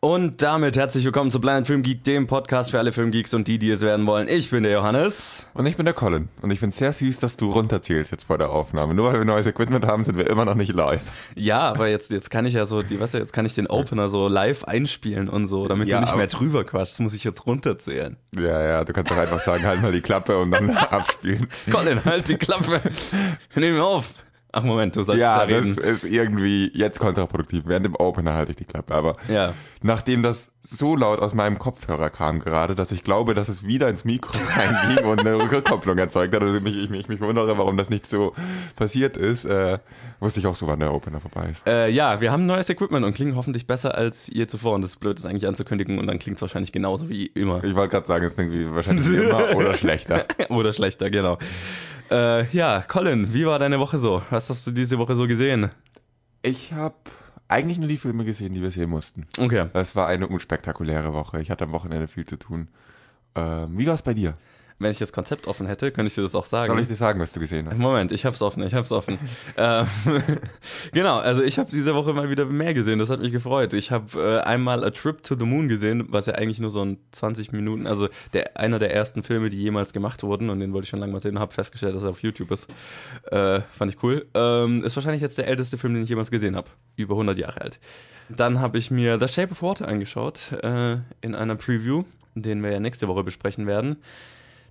Und damit herzlich willkommen zu Blind Filmgeek, dem Podcast für alle Filmgeeks und die es werden wollen. Ich bin der Johannes. Und ich bin der Colin. Und ich finde es sehr süß, dass du runterzählst jetzt vor der Aufnahme. Nur weil wir neues Equipment haben, sind wir immer noch nicht live. Ja, aber jetzt kann ich ja so, jetzt kann ich den Opener so live einspielen und so, damit du nicht mehr drüber quatschst, muss ich jetzt runterzählen. Ja, du kannst doch einfach sagen, halt mal die Klappe und dann abspielen. Colin, halt die Klappe. Nehmen wir auf. Ach Moment, du sollst da reden. Ja, das ist irgendwie jetzt kontraproduktiv. Während dem Opener halte ich die Klappe. Aber nachdem das so laut aus meinem Kopfhörer kam gerade, dass ich glaube, dass es wieder ins Mikro reinging und eine Rückkopplung erzeugt hat, und ich mich wundere, warum das nicht so passiert ist, wusste ich auch so, wann der Opener vorbei ist. Wir haben neues Equipment und klingen hoffentlich besser als je zuvor. Und das ist blöd, das eigentlich anzukündigen. Und dann klingt es wahrscheinlich genauso wie immer. Ich wollte gerade sagen, es klingt wahrscheinlich wie immer oder schlechter. Oder schlechter, genau. Colin, wie war deine Woche so? Was hast du diese Woche so gesehen? Ich habe eigentlich nur die Filme gesehen, die wir sehen mussten. Okay. Das war eine unspektakuläre Woche. Ich hatte am Wochenende viel zu tun. Wie war es bei dir? Wenn ich das Konzept offen hätte, könnte ich dir das auch sagen. Soll ich dir sagen, was du gesehen hast? Moment, ich hab's offen. Genau, also ich habe diese Woche mal wieder mehr gesehen, das hat mich gefreut. Ich habe einmal A Trip to the Moon gesehen, was ja eigentlich nur so ein 20 Minuten, also einer der ersten Filme, die jemals gemacht wurden, und den wollte ich schon lange mal sehen und habe festgestellt, dass er auf YouTube ist. Fand ich cool. Ist wahrscheinlich jetzt der älteste Film, den ich jemals gesehen habe. Über 100 Jahre alt. Dann habe ich mir The Shape of Water angeschaut, in einer Preview, den wir ja nächste Woche besprechen werden.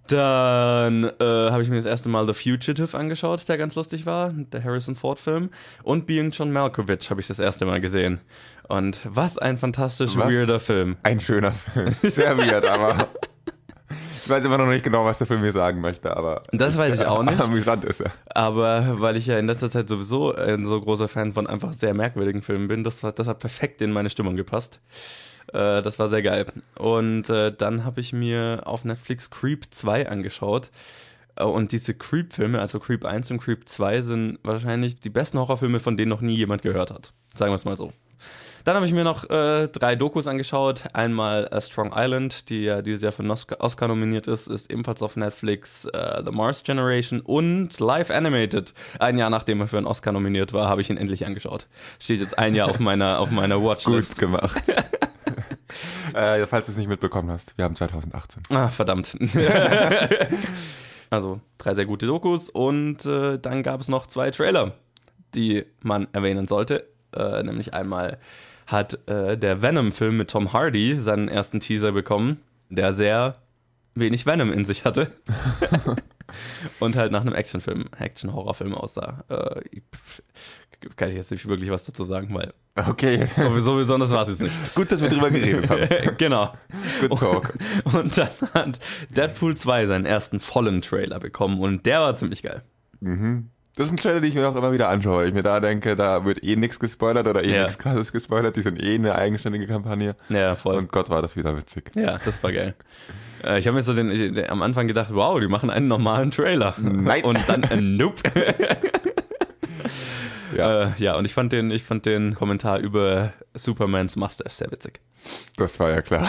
Dann habe ich mir das erste Mal The Fugitive angeschaut, der ganz lustig war, der Harrison Ford-Film. Und Being John Malkovich habe ich das erste Mal gesehen. Und was ein weirder Film. Ein schöner Film. Sehr weird, aber ich weiß immer noch nicht genau, was der Film mir sagen möchte. Aber das weiß ich auch nicht. Amüsant ist er. Aber weil ich ja in letzter Zeit sowieso ein so großer Fan von einfach sehr merkwürdigen Filmen bin, das hat perfekt in meine Stimmung gepasst. Das war sehr geil. Und dann habe ich mir auf Netflix Creep 2 angeschaut. Und diese Creep-Filme, also Creep 1 und Creep 2, sind wahrscheinlich die besten Horrorfilme, von denen noch nie jemand gehört hat. Sagen wir es mal so. Dann habe ich mir noch 3 Dokus angeschaut. Einmal A Strong Island, die ja dieses Jahr für einen Oscar nominiert ist ebenfalls auf Netflix. The Mars Generation und Life Animated. Ein Jahr nachdem er für einen Oscar nominiert war, habe ich ihn endlich angeschaut. Steht jetzt ein Jahr auf meiner Watchlist. Gut gemacht. Falls du es nicht mitbekommen hast, wir haben 2018. Ah, verdammt. Also 3 sehr gute Dokus und dann gab es noch 2 Trailer, die man erwähnen sollte. Nämlich einmal hat der Venom-Film mit Tom Hardy seinen ersten Teaser bekommen, der sehr wenig Venom in sich hatte. Und halt nach einem Action-Horrorfilm aussah. Kann ich jetzt nicht wirklich was dazu sagen, weil so besonders war es jetzt nicht. Gut, dass wir drüber geredet haben. Genau. Good talk. Und dann hat Deadpool 2 seinen ersten vollen Trailer bekommen und der war ziemlich geil. Mhm. Das ist ein Trailer, den ich mir auch immer wieder anschaue, weil ich mir da denke, da wird nichts gespoilert oder nichts Krasses gespoilert. Die sind eine eigenständige Kampagne. Ja, voll. Und Gott, war das wieder witzig. Ja, das war geil. Ich habe mir so am Anfang gedacht, wow, die machen einen normalen Trailer. Nein. Und dann nope. Und ich fand den Kommentar über Supermans Mustache sehr witzig. Das war ja klar.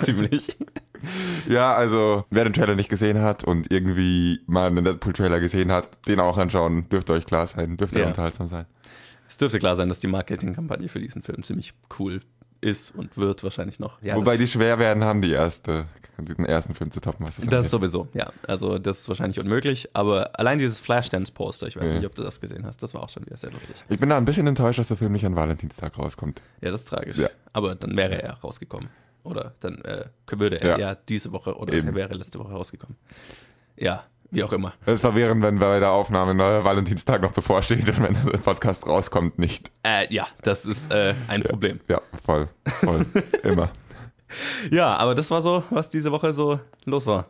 Ziemlich. Ja, also, wer den Trailer nicht gesehen hat und irgendwie mal einen Deadpool-Trailer gesehen hat, den auch anschauen, dürfte euch klar sein, unterhaltsam sein. Es dürfte klar sein, dass die Marketingkampagne für diesen Film ziemlich cool ist und wird wahrscheinlich noch. Ja, wobei die schwer werden haben, den ersten Film zu toppen. Das sowieso, ja. Also das ist wahrscheinlich unmöglich, aber allein dieses Flashdance-Poster, ich weiß nicht, ob du das gesehen hast, das war auch schon wieder sehr lustig. Ich bin da ein bisschen enttäuscht, dass der Film nicht an Valentinstag rauskommt. Ja, das ist tragisch. Ja. Aber dann wäre er rausgekommen. Oder dann würde er diese Woche oder er wäre letzte Woche rausgekommen. Ja, wie auch immer. Das war wenn bei der Aufnahme Valentinstag noch bevorsteht und wenn der Podcast rauskommt, nicht. Das ist ein Problem. Ja, voll. Immer. Ja, aber das war so, was diese Woche so los war,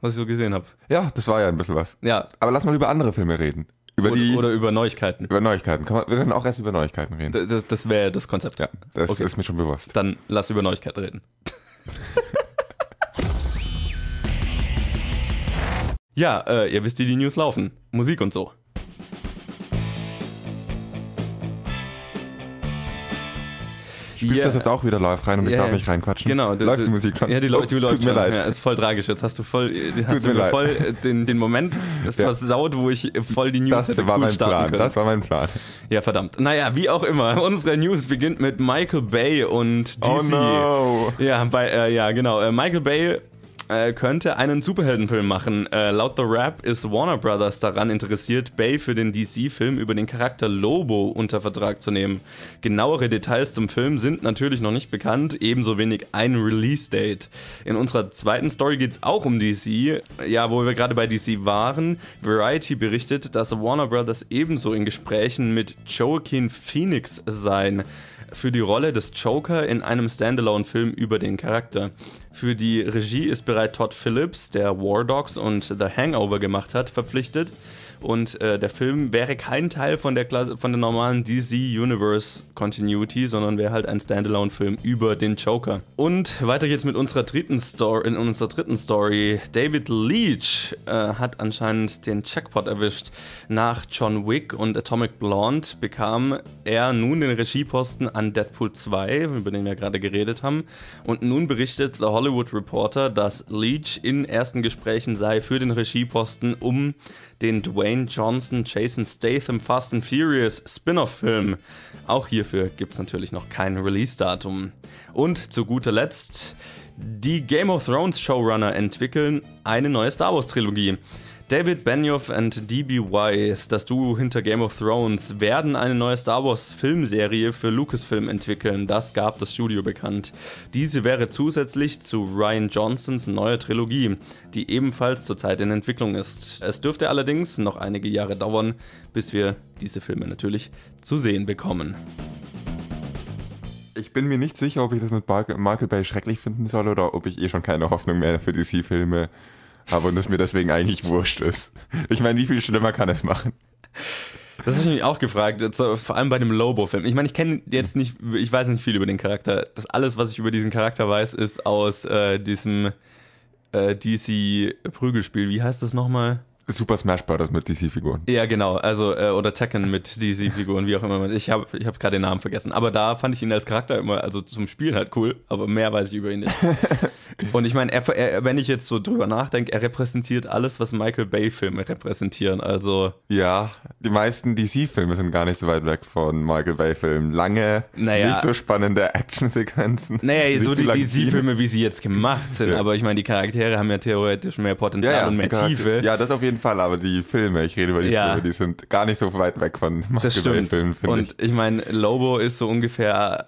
was ich so gesehen habe. Ja, das war ja ein bisschen was. Ja. Aber lass mal über andere Filme reden. Oder über Neuigkeiten. Über Neuigkeiten. Wir können auch erst über Neuigkeiten reden. Das wäre das Konzept. Ja, das ist mir schon bewusst. Dann lass über Neuigkeiten reden. Ihr wisst, wie die News laufen. Musik und so. Spielst das jetzt auch wieder live rein und ich darf nicht reinquatschen? Genau. Läuft die Musik schon? Ja, die Leute, tut mir leid. Ja, ist voll tragisch. Jetzt hast du voll den Moment versaut, wo ich voll die News hätte cool starten können. Das war mein Plan. Ja, verdammt. Naja, wie auch immer. Unsere News beginnt mit Michael Bay und DC. Oh no. Ja, genau. Michael Bay könnte einen Superheldenfilm machen. Laut The Wrap ist Warner Brothers daran interessiert, Bay für den DC-Film über den Charakter Lobo unter Vertrag zu nehmen. Genauere Details zum Film sind natürlich noch nicht bekannt, ebenso wenig ein Release-Date. In unserer zweiten Story geht es auch um DC. Ja, wo wir gerade bei DC waren, Variety berichtet, dass Warner Brothers ebenso in Gesprächen mit Joaquin Phoenix seien für die Rolle des Joker in einem Standalone-Film über den Charakter. Für die Regie ist bereits Todd Phillips, der War Dogs und The Hangover gemacht hat, verpflichtet. Und der Film wäre kein Teil von der normalen DC Universe Continuity, sondern wäre halt ein Standalone-Film über den Joker. Und weiter geht's mit unserer dritten Story. David Leitch hat anscheinend den Jackpot erwischt. Nach John Wick und Atomic Blonde bekam er nun den Regieposten an Deadpool 2, über den wir gerade geredet haben. Und nun berichtet The Hollywood Reporter, dass Leitch in ersten Gesprächen sei für den Regieposten, um den Dwayne Johnson, Jason Statham, Fast and Furious Spin-Off-Film. Auch hierfür gibt es natürlich noch kein Release-Datum. Und zu guter Letzt, die Game of Thrones Showrunner entwickeln eine neue Star Wars Trilogie. David Benioff und D.B. Weiss, das Duo hinter Game of Thrones, werden eine neue Star Wars Filmserie für Lucasfilm entwickeln. Das gab das Studio bekannt. Diese wäre zusätzlich zu Rian Johnsons neuer Trilogie, die ebenfalls zurzeit in Entwicklung ist. Es dürfte allerdings noch einige Jahre dauern, bis wir diese Filme natürlich zu sehen bekommen. Ich bin mir nicht sicher, ob ich das mit Michael Bay schrecklich finden soll oder ob ich schon keine Hoffnung mehr für DC-Filme habe und es mir deswegen eigentlich wurscht ist. Ich meine, wie viel schlimmer kann es machen? Das habe ich mich auch gefragt, vor allem bei dem Lobo-Film. Ich meine, ich weiß nicht viel über den Charakter. Das alles, was ich über diesen Charakter weiß, ist aus diesem DC-Prügelspiel. Wie heißt das nochmal? Super Smash Bros. Mit DC-Figuren. Ja, genau. Also, oder Tekken mit DC-Figuren, wie auch immer. Ich hab gerade den Namen vergessen. Aber da fand ich ihn als Charakter immer, also zum Spielen halt cool, aber mehr weiß ich über ihn nicht. Und ich meine, wenn ich jetzt so drüber nachdenke, er repräsentiert alles, was Michael Bay-Filme repräsentieren. Also. Ja, die meisten DC-Filme sind gar nicht so weit weg von Michael Bay-Filmen. Nicht so spannende Action-Sequenzen. Naja, so die DC-Filme, wie sie jetzt gemacht sind. Ja. Aber ich meine, die Charaktere haben ja theoretisch mehr Potenzial und mehr Tiefe. Ja, das auf jeden Fall, aber die Filme, ich rede über die Filme, die sind gar nicht so weit weg von Michael Bay-Filmen, finde ich. Und ich meine, Lobo ist so ungefähr,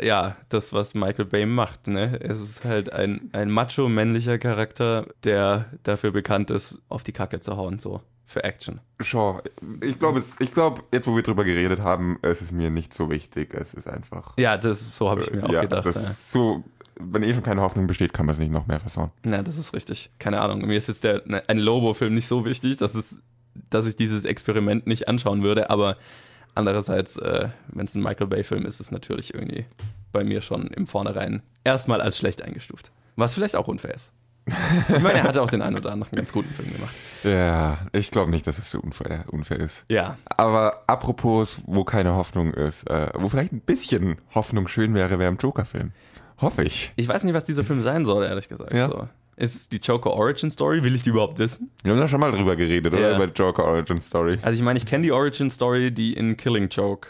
das, was Michael Bay macht, ne? Es ist halt ein macho-männlicher Charakter, der dafür bekannt ist, auf die Kacke zu hauen, so, für Action. Sure. Ich glaube, jetzt wo wir drüber geredet haben, es ist mir nicht so wichtig, es ist einfach... Ja, so habe ich mir auch gedacht. Wenn schon keine Hoffnung besteht, kann man es nicht noch mehr versauen. Na, das ist richtig. Keine Ahnung. Mir ist jetzt ein Lobo-Film nicht so wichtig, dass ich dieses Experiment nicht anschauen würde. Aber andererseits, wenn es ein Michael Bay-Film ist, ist es natürlich irgendwie bei mir schon im Vornherein erstmal als schlecht eingestuft. Was vielleicht auch unfair ist. Ich meine, er hatte auch den einen oder anderen ganz guten Film gemacht. Ja, ich glaube nicht, dass es so unfair ist. Ja. Aber apropos, wo keine Hoffnung ist, wo vielleicht ein bisschen Hoffnung schön wäre, wäre im Joker-Film. Hoffe ich. Ich weiß nicht, was dieser Film sein soll, ehrlich gesagt. Ja. So. Ist es die Joker Origin Story? Will ich die überhaupt wissen? Wir haben da schon mal drüber geredet, oder? Über Joker Origin Story. Also ich meine, ich kenne die Origin Story, die in Killing Joke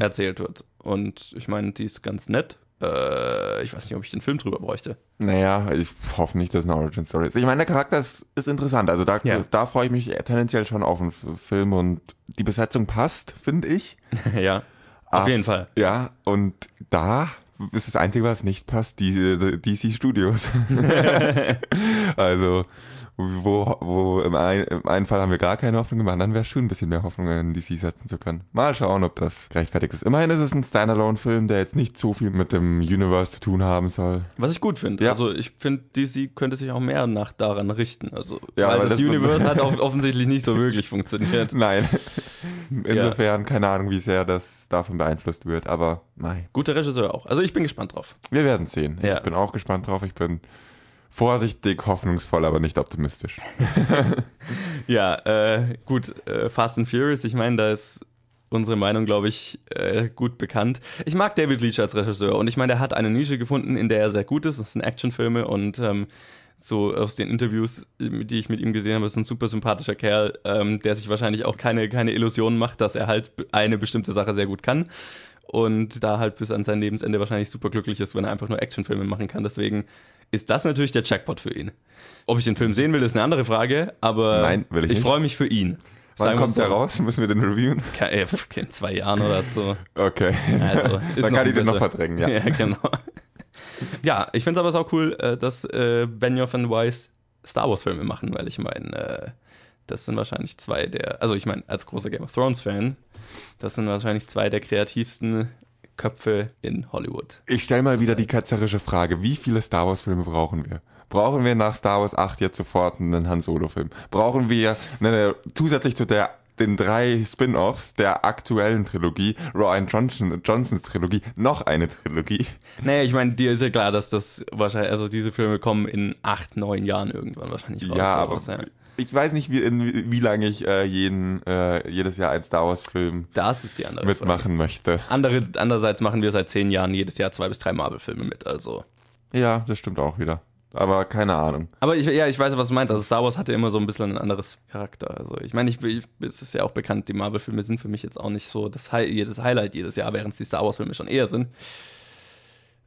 erzählt wird. Und ich meine, die ist ganz nett. Ich weiß nicht, ob ich den Film drüber bräuchte. Naja, ich hoffe nicht, dass es eine Origin Story ist. Ich meine, der Charakter ist interessant. Also da freue ich mich tendenziell schon auf einen Film und die Besetzung passt, finde ich. Ja, auf jeden Fall. Ja, und da... ist das Einzige, was nicht passt, die DC Studios. Also, wo im einen Fall haben wir gar keine Hoffnung, im anderen wäre schon ein bisschen mehr Hoffnung, in DC setzen zu können. Mal schauen, ob das gerechtfertigt ist. Immerhin ist es ein Standalone-Film, der jetzt nicht so viel mit dem Universe zu tun haben soll. Was ich gut finde. Ja. Also, ich finde, DC könnte sich auch mehr daran richten. Also, weil das Universe hat offensichtlich nicht so wirklich funktioniert. Nein. Insofern, keine Ahnung, wie sehr das davon beeinflusst wird, aber nein. Guter Regisseur auch. Also ich bin gespannt drauf. Wir werden es sehen. Ich bin auch gespannt drauf. Ich bin vorsichtig, hoffnungsvoll, aber nicht optimistisch. Fast and Furious, ich meine, da ist unsere Meinung, glaube ich, gut bekannt. Ich mag David Leitch als Regisseur und ich meine, er hat eine Nische gefunden, in der er sehr gut ist. Das sind Actionfilme und so aus den Interviews, die ich mit ihm gesehen habe, ist ein super sympathischer Kerl, der sich wahrscheinlich auch keine Illusionen macht, dass er halt eine bestimmte Sache sehr gut kann und da halt bis an sein Lebensende wahrscheinlich super glücklich ist, wenn er einfach nur Actionfilme machen kann. Deswegen ist das natürlich der Jackpot für ihn. Ob ich den Film sehen will, ist eine andere Frage, aber nein, ich freue mich für ihn. Wann kommt der raus? Müssen wir den reviewen? In 2 Jahren oder so. Okay, also, dann kann ich den noch verdrängen. Ja, genau. Ja, ich finde es aber saucool, dass Benioff und Weiss Star Wars Filme machen, weil ich meine, das sind wahrscheinlich zwei der, also ich meine, als großer Game of Thrones Fan, das sind wahrscheinlich zwei der kreativsten Köpfe in Hollywood. Ich stelle mal wieder die ketzerische Frage, wie viele Star Wars Filme brauchen wir? Brauchen wir nach Star Wars 8 jetzt sofort einen Han Solo Film? Brauchen wir zusätzlich zu den 3 Spin-Offs der aktuellen Trilogie, Ryan Johnsons Trilogie, noch eine Trilogie? Naja, ich meine, dir ist ja klar, dass das wahrscheinlich, also diese Filme kommen in 8-9 Jahren irgendwann wahrscheinlich raus. Ja, aber ich weiß nicht, wie lange ich jedes Jahr einen Star Wars-Film mitmachen möchte. Andererseits machen wir seit 10 Jahren jedes Jahr 2 bis 3 Marvel-Filme mit, also. Ja, das stimmt auch wieder. Aber keine Ahnung. Aber ich weiß, was du meinst. Also Star Wars hatte immer so ein bisschen ein anderes Charakter. Also ich meine, es ist ja auch bekannt, die Marvel-Filme sind für mich jetzt auch nicht so das jedes Highlight jedes Jahr, während es die Star Wars-Filme schon eher sind.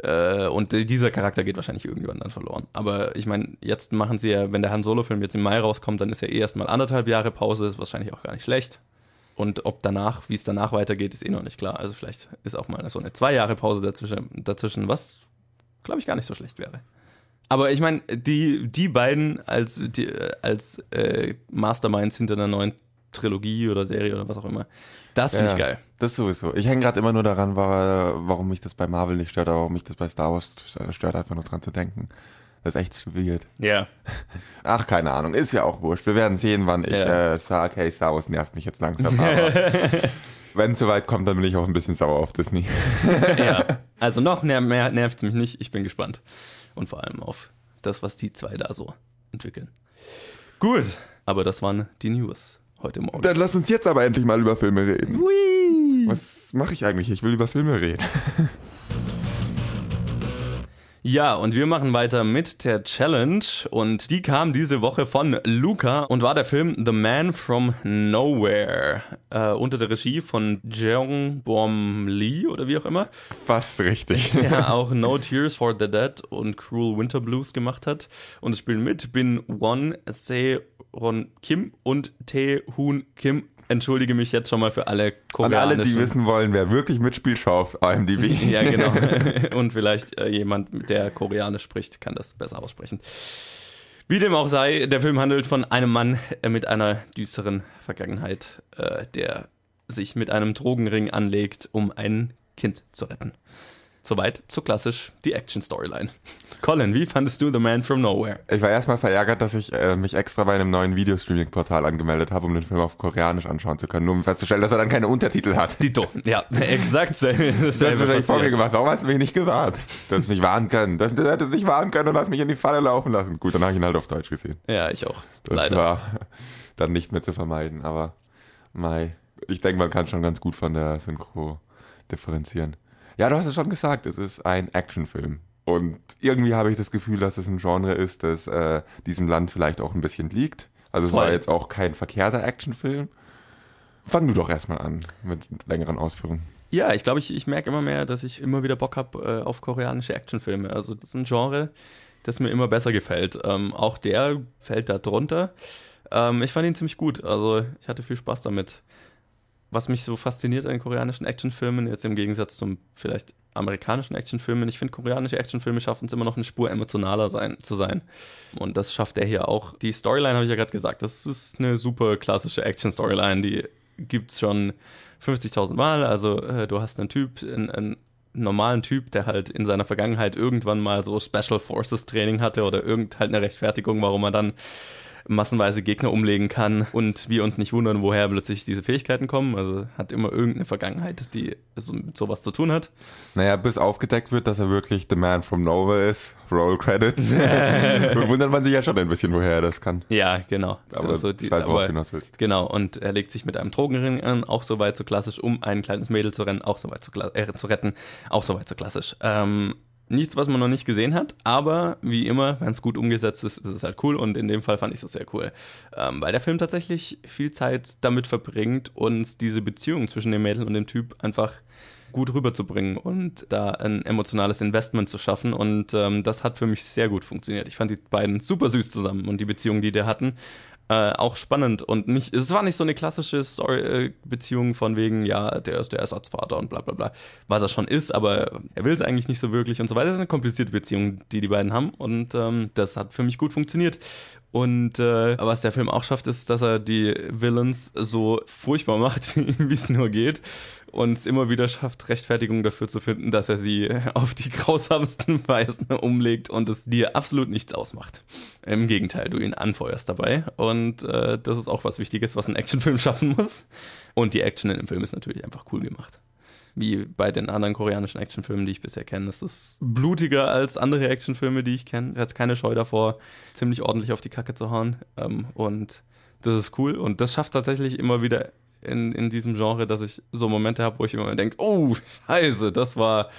Und dieser Charakter geht wahrscheinlich irgendwann dann verloren. Aber ich meine, jetzt machen sie ja, wenn der Han Solo-Film jetzt im Mai rauskommt, dann ist ja erstmal 1,5 Jahre Pause, ist wahrscheinlich auch gar nicht schlecht. Und wie es danach weitergeht, ist noch nicht klar. Also vielleicht ist auch mal so eine 2 Jahre Pause dazwischen, was, glaube ich, gar nicht so schlecht wäre. Aber ich meine, die beiden als Masterminds hinter einer neuen Trilogie oder Serie oder was auch immer, das finde ich geil. Das sowieso. Ich hänge gerade immer nur daran, warum mich das bei Marvel nicht stört, aber warum mich das bei Star Wars stört, einfach nur dran zu denken. Das ist echt schwierig. Ja. Yeah. Ach, keine Ahnung. Ist ja auch wurscht. Wir werden sehen, wann ich sage, hey, Star Wars nervt mich jetzt langsam. Aber wenn es soweit kommt, dann bin ich auch ein bisschen sauer auf Disney. Ja. Also noch mehr nervt es mich nicht. Ich bin gespannt. Und vor allem auf das, was die zwei da so entwickeln. Gut, aber das waren die News heute Morgen. Dann lass uns jetzt aber endlich mal über Filme reden. Whee. Was mache ich eigentlich? Ich will über Filme reden. Ja, und wir machen weiter mit der Challenge. Und die kam diese Woche von Luca und war der Film The Man from Nowhere. Unter der Regie von Jeong Bom Lee oder wie auch immer. Fast richtig. Der auch No Tears for the Dead und Cruel Winter Blues gemacht hat. Und es spielen mit Bin Won, Se-ron Kim und Tae-hoon Kim. Entschuldige mich jetzt schon mal für alle koreanischen. An alle, die wissen wollen, wer wirklich mitspielt, schau auf IMDb. Ja, genau. Und vielleicht jemand, der Koreanisch spricht, kann das besser aussprechen. Wie dem auch sei, der Film handelt von einem Mann mit einer düsteren Vergangenheit, der sich mit einem Drogenring anlegt, um ein Kind zu retten. Soweit, so klassisch, die Action-Storyline. Colin, wie fandest du The Man from Nowhere? Ich war erstmal verärgert, dass ich mich extra bei einem neuen Videostreaming-Portal angemeldet habe, um den Film auf Koreanisch anschauen zu können, nur um festzustellen, dass er dann keine Untertitel hat. Dito, ja, exakt. Das hast du vor mir gemacht, warum hast du mich nicht gewarnt? Du hast mich warnen können. Du hättest mich warnen können und hast mich in die Falle laufen lassen. Gut, dann habe ich ihn halt auf Deutsch gesehen. Ja, ich auch. Das leider war dann nicht mehr zu vermeiden, aber ich denke, man kann schon ganz gut von der Synchro differenzieren. Ja, du hast es schon gesagt, es ist ein Actionfilm. Und irgendwie habe ich das Gefühl, dass es ein Genre ist, das diesem Land vielleicht auch ein bisschen liegt. Also es war jetzt auch kein verkehrter Actionfilm. Fang du doch erstmal an mit längeren Ausführungen. Ja, ich glaube, ich merke immer mehr, dass ich immer wieder Bock habe auf koreanische Actionfilme. Also das ist ein Genre, das mir immer besser gefällt. Auch der fällt da drunter. Ich fand ihn ziemlich gut. Also ich hatte viel Spaß damit. Was mich so fasziniert an koreanischen Actionfilmen, jetzt im Gegensatz zum vielleicht amerikanischen Actionfilmen, ich finde, koreanische Actionfilme schaffen es immer noch eine Spur emotionaler zu sein. Und das schafft er hier auch. Die Storyline, habe ich ja gerade gesagt, das ist eine super klassische Action-Storyline, die gibt es schon 50.000 Mal. Also du hast einen Typ, einen normalen Typ, der halt in seiner Vergangenheit irgendwann mal so Special Forces Training hatte oder irgendeine Rechtfertigung, warum er dann massenweise Gegner umlegen kann und wir uns nicht wundern, woher plötzlich diese Fähigkeiten kommen. Also hat immer irgendeine Vergangenheit, die so mit sowas zu tun hat. Naja, bis aufgedeckt wird, dass er wirklich The Man from Nowhere ist. Roll Credits. Wundert man sich ja schon ein bisschen, woher er das kann. Ja, genau. Aber so, ich weiß, worauf du hinaus willst. Genau, und er legt sich mit einem Drogenring an, auch soweit so klassisch, um ein kleines Mädel zu retten, auch soweit so zu retten, auch soweit so klassisch. Nichts, was man noch nicht gesehen hat, aber wie immer, wenn es gut umgesetzt ist, ist es halt cool, und in dem Fall fand ich das sehr cool, weil der Film tatsächlich viel Zeit damit verbringt, uns diese Beziehung zwischen dem Mädel und dem Typ einfach gut rüberzubringen und da ein emotionales Investment zu schaffen, und das hat für mich sehr gut funktioniert. Ich fand die beiden super süß zusammen und die Beziehung, die die hatten, auch spannend, und nicht, es war nicht so eine klassische Story-Beziehung von wegen, ja, der ist der Ersatzvater und bla bla bla, was er schon ist, aber er will es eigentlich nicht so wirklich und so weiter. Das ist eine komplizierte Beziehung, die die beiden haben, und das hat für mich gut funktioniert. Und was der Film auch schafft, ist, dass er die Villains so furchtbar macht, wie es nur geht, und es immer wieder schafft, Rechtfertigung dafür zu finden, dass er sie auf die grausamsten Weisen umlegt und es dir absolut nichts ausmacht. Im Gegenteil, du ihn anfeuerst dabei, und das ist auch was Wichtiges, was ein Actionfilm schaffen muss. Und die Action in dem Film ist natürlich einfach cool gemacht. Wie bei den anderen koreanischen Actionfilmen, die ich bisher kenne. Das ist blutiger als andere Actionfilme, die ich kenne. Er hat keine Scheu davor, ziemlich ordentlich auf die Kacke zu hauen. Und das ist cool. Und das schafft tatsächlich immer wieder in diesem Genre, dass ich so Momente habe, wo ich immer denke, oh, scheiße, das war...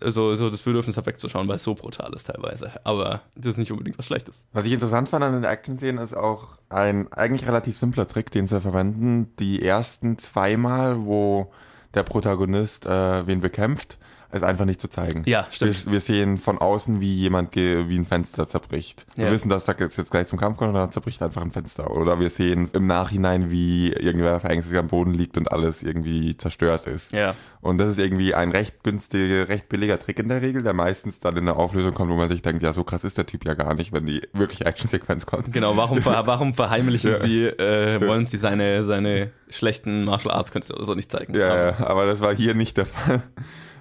So das Bedürfnis habe, wegzuschauen, weil es so brutal ist teilweise. Aber das ist nicht unbedingt was Schlechtes. Was ich interessant fand an den Action-Szenen ist auch ein eigentlich relativ simpler Trick, den sie verwenden. Die ersten zweimal, wo der Protagonist wen bekämpft, ist einfach nicht zu zeigen. Ja, stimmt. Wir sehen von außen, wie jemand wie ein Fenster zerbricht. Wir wissen, dass da jetzt gleich zum Kampf kommt, und dann zerbricht einfach ein Fenster. Oder wir sehen im Nachhinein, wie irgendwer verängstigt am Boden liegt und alles irgendwie zerstört ist. Ja. Und das ist irgendwie ein recht günstiger, recht billiger Trick in der Regel, der meistens dann in der Auflösung kommt, wo man sich denkt, ja, so krass ist der Typ ja gar nicht, wenn die wirkliche Actionsequenz kommt. Genau, warum verheimlichen sie, wollen sie seine schlechten Martial Arts Künste oder so nicht zeigen? Ja, aber das war hier nicht der Fall.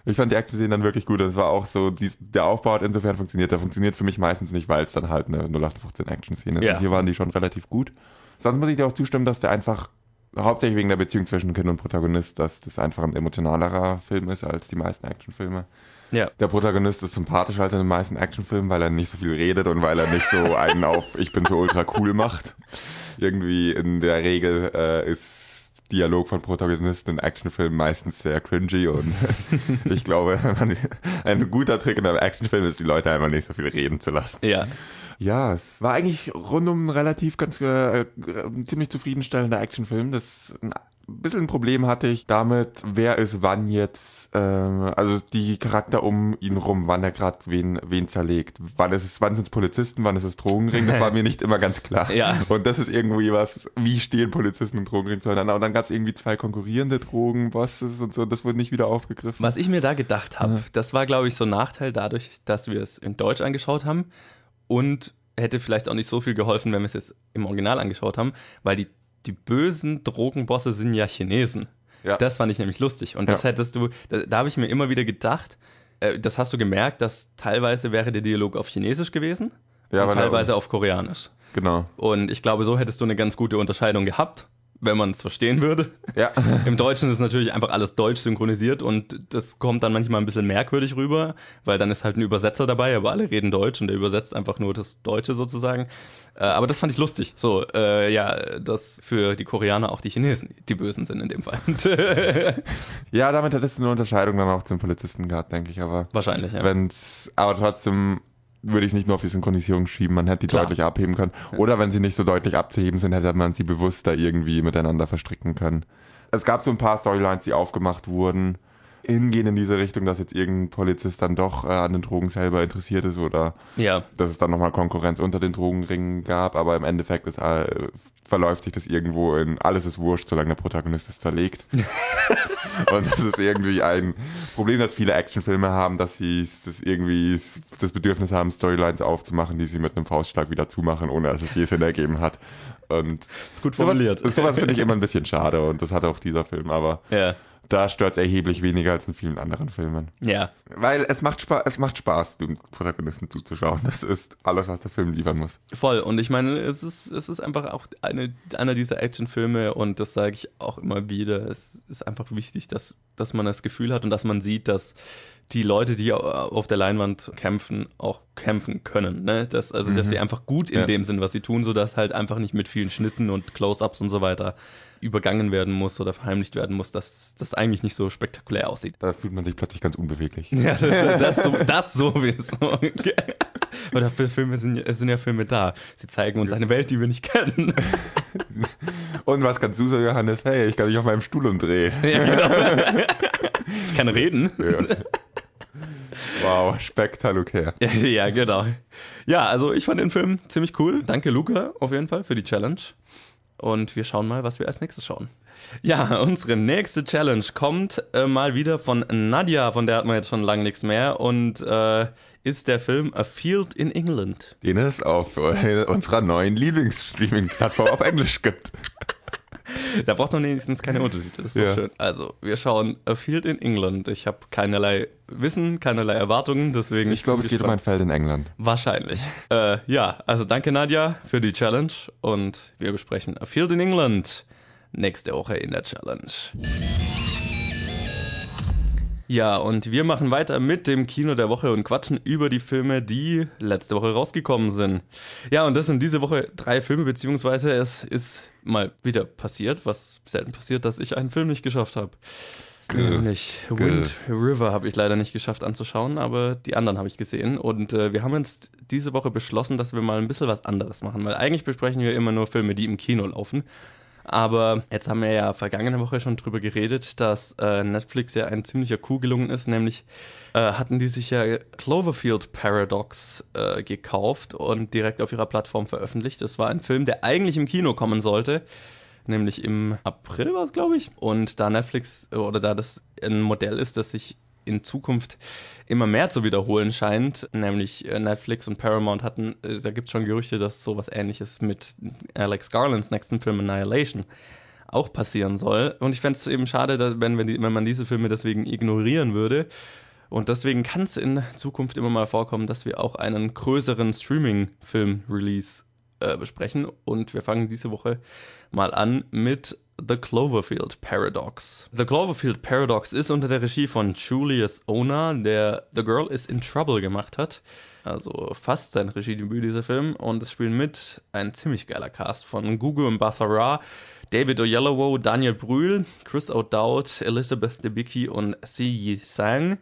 Ich fand die Action-Szenen dann wirklich gut. Das war auch so, der Aufbau hat insofern funktioniert. Der funktioniert für mich meistens nicht, weil es dann halt eine 0815-Action-Szene ist. Ja. Und hier waren die schon relativ gut. Sonst muss ich dir auch zustimmen, dass der einfach, hauptsächlich wegen der Beziehung zwischen Kind und Protagonist, dass das einfach ein emotionalerer Film ist als die meisten Actionfilme. Ja. Der Protagonist ist sympathischer als in den meisten Actionfilmen, weil er nicht so viel redet und weil er nicht so einen auf ich bin so ultra cool macht. Irgendwie in der Regel ist Dialog von Protagonisten in Actionfilmen meistens sehr cringy, und ich glaube, ein guter Trick in einem Actionfilm ist, die Leute einfach nicht so viel reden zu lassen. Ja. Ja, es war eigentlich rundum ein relativ ziemlich zufriedenstellender Actionfilm. Das ist ein bisschen ein Problem hatte ich damit, wer ist wann jetzt, also die Charakter um ihn rum, wann er gerade wen zerlegt. Wann sind es Polizisten, wann ist es Drogenring, das war mir nicht immer ganz klar. Ja. Und das ist irgendwie was, wie stehen Polizisten und Drogenring zueinander? Und dann gab es irgendwie zwei konkurrierende Drogenbosses und so, das wurde nicht wieder aufgegriffen. Was ich mir da gedacht habe, das war, glaube ich, so ein Nachteil dadurch, dass wir es in Deutsch angeschaut haben, und hätte vielleicht auch nicht so viel geholfen, wenn wir es jetzt im Original angeschaut haben, weil die bösen Drogenbosse sind ja Chinesen. Ja. Das fand ich nämlich lustig. Und das hättest du, da habe ich mir immer wieder gedacht, das hast du gemerkt, dass teilweise wäre der Dialog auf Chinesisch gewesen und teilweise auf Koreanisch. Genau. Und ich glaube, so hättest du eine ganz gute Unterscheidung gehabt, wenn man es verstehen würde. Ja. Im Deutschen ist natürlich einfach alles deutsch synchronisiert, und das kommt dann manchmal ein bisschen merkwürdig rüber, weil dann ist halt ein Übersetzer dabei, aber alle reden Deutsch und der übersetzt einfach nur das Deutsche sozusagen. Aber das fand ich lustig. So, dass für die Koreaner auch die Chinesen die Bösen sind in dem Fall. Ja, damit hättest du eine Unterscheidung dann auch zum Polizisten gehabt, denke ich. Aber wahrscheinlich, ja. Aber trotzdem würde ich es nicht nur auf die Synchronisierung schieben, man hätte die deutlich abheben können. Oder wenn sie nicht so deutlich abzuheben sind, hätte man sie bewusster irgendwie miteinander verstricken können. Es gab so ein paar Storylines, die aufgemacht wurden, hingehen in diese Richtung, dass jetzt irgendein Polizist dann doch an den Drogen selber interessiert ist oder dass es dann nochmal Konkurrenz unter den Drogenringen gab, aber im Endeffekt ist, verläuft sich das irgendwo in alles ist wurscht, solange der Protagonist es zerlegt. Und das ist irgendwie ein Problem, das viele Actionfilme haben, dass sie das irgendwie das Bedürfnis haben, Storylines aufzumachen, die sie mit einem Faustschlag wieder zumachen, ohne dass es je Sinn ergeben hat. Und ist gut formuliert. Sowas finde ich immer ein bisschen schade, und das hat auch dieser Film, aber da stört es erheblich weniger als in vielen anderen Filmen. Ja. Weil es macht Spaß, dem Protagonisten zuzuschauen. Das ist alles, was der Film liefern muss. Voll. Und ich meine, es ist einfach auch einer dieser Actionfilme, und das sage ich auch immer wieder. Es ist einfach wichtig, dass man das Gefühl hat und dass man sieht, dass die Leute, die auf der Leinwand kämpfen, auch kämpfen können. Ne? Dass sie einfach gut in dem sind, was sie tun, sodass halt einfach nicht mit vielen Schnitten und Close-Ups und so weiter übergangen werden muss oder verheimlicht werden muss, dass das eigentlich nicht so spektakulär aussieht. Da fühlt man sich plötzlich ganz unbeweglich. Ja, das sowieso. Okay. Oder es sind ja Filme da. Sie zeigen uns eine Welt, die wir nicht kennen. Und was kannst du so, Johannes? Hey, ich kann mich auf meinem Stuhl umdrehen. Ja, genau. Ich kann reden. Ja. Wow, spektakulär. Ja, genau. Ja, also ich fand den Film ziemlich cool. Danke, Luca, auf jeden Fall für die Challenge. Und wir schauen mal, was wir als nächstes schauen. Ja, unsere nächste Challenge kommt mal wieder von Nadja, von der hat man jetzt schon lange nichts mehr. Und ist der Film A Field in England. Den es auf unserer neuen Lieblingsstreaming-Plattform auf Englisch gibt. Da braucht man wenigstens keine Unterschiede, das ist so schön. Also, wir schauen A Field in England. Ich habe keinerlei Wissen, keinerlei Erwartungen, deswegen... Ich glaube, es geht um ein Feld in England. Wahrscheinlich. Ja, also danke Nadja für die Challenge und wir besprechen A Field in England nächste Woche in der Challenge. Ja, und wir machen weiter mit dem Kino der Woche und quatschen über die Filme, die letzte Woche rausgekommen sind. Ja, und das sind diese Woche 3 Filme, beziehungsweise es ist mal wieder passiert, was selten passiert, dass ich einen Film nicht geschafft habe. Nämlich Wind River habe ich leider nicht geschafft anzuschauen, aber die anderen habe ich gesehen. Und wir haben jetzt diese Woche beschlossen, dass wir mal ein bisschen was anderes machen, weil eigentlich besprechen wir immer nur Filme, die im Kino laufen. Aber jetzt haben wir ja vergangene Woche schon drüber geredet, dass Netflix ja ein ziemlicher Coup gelungen ist, nämlich hatten die sich ja Cloverfield Paradox gekauft und direkt auf ihrer Plattform veröffentlicht. Das war ein Film, der eigentlich im Kino kommen sollte, nämlich im April war es, glaube ich. Und da Netflix, oder da das ein Modell ist, das sich in Zukunft immer mehr zu wiederholen scheint, nämlich Netflix und Paramount hatten, da gibt es schon Gerüchte, dass sowas Ähnliches mit Alex Garlands nächsten Film Annihilation auch passieren soll. Und ich fände es eben schade, dass, wenn man diese Filme deswegen ignorieren würde. Und deswegen kann es in Zukunft immer mal vorkommen, dass wir auch einen größeren Streaming-Film-Release besprechen. Und wir fangen diese Woche mal an mit The Cloverfield Paradox. The Cloverfield Paradox ist unter der Regie von Julius Ona, der The Girl is in Trouble gemacht hat. Also fast sein Regiedebüt, dieser Film. Und es spielen mit ein ziemlich geiler Cast von Gugu Mbatha-Raw, David Oyelowo, Daniel Brühl, Chris O'Dowd, Elizabeth Debicki und Siyi Sang.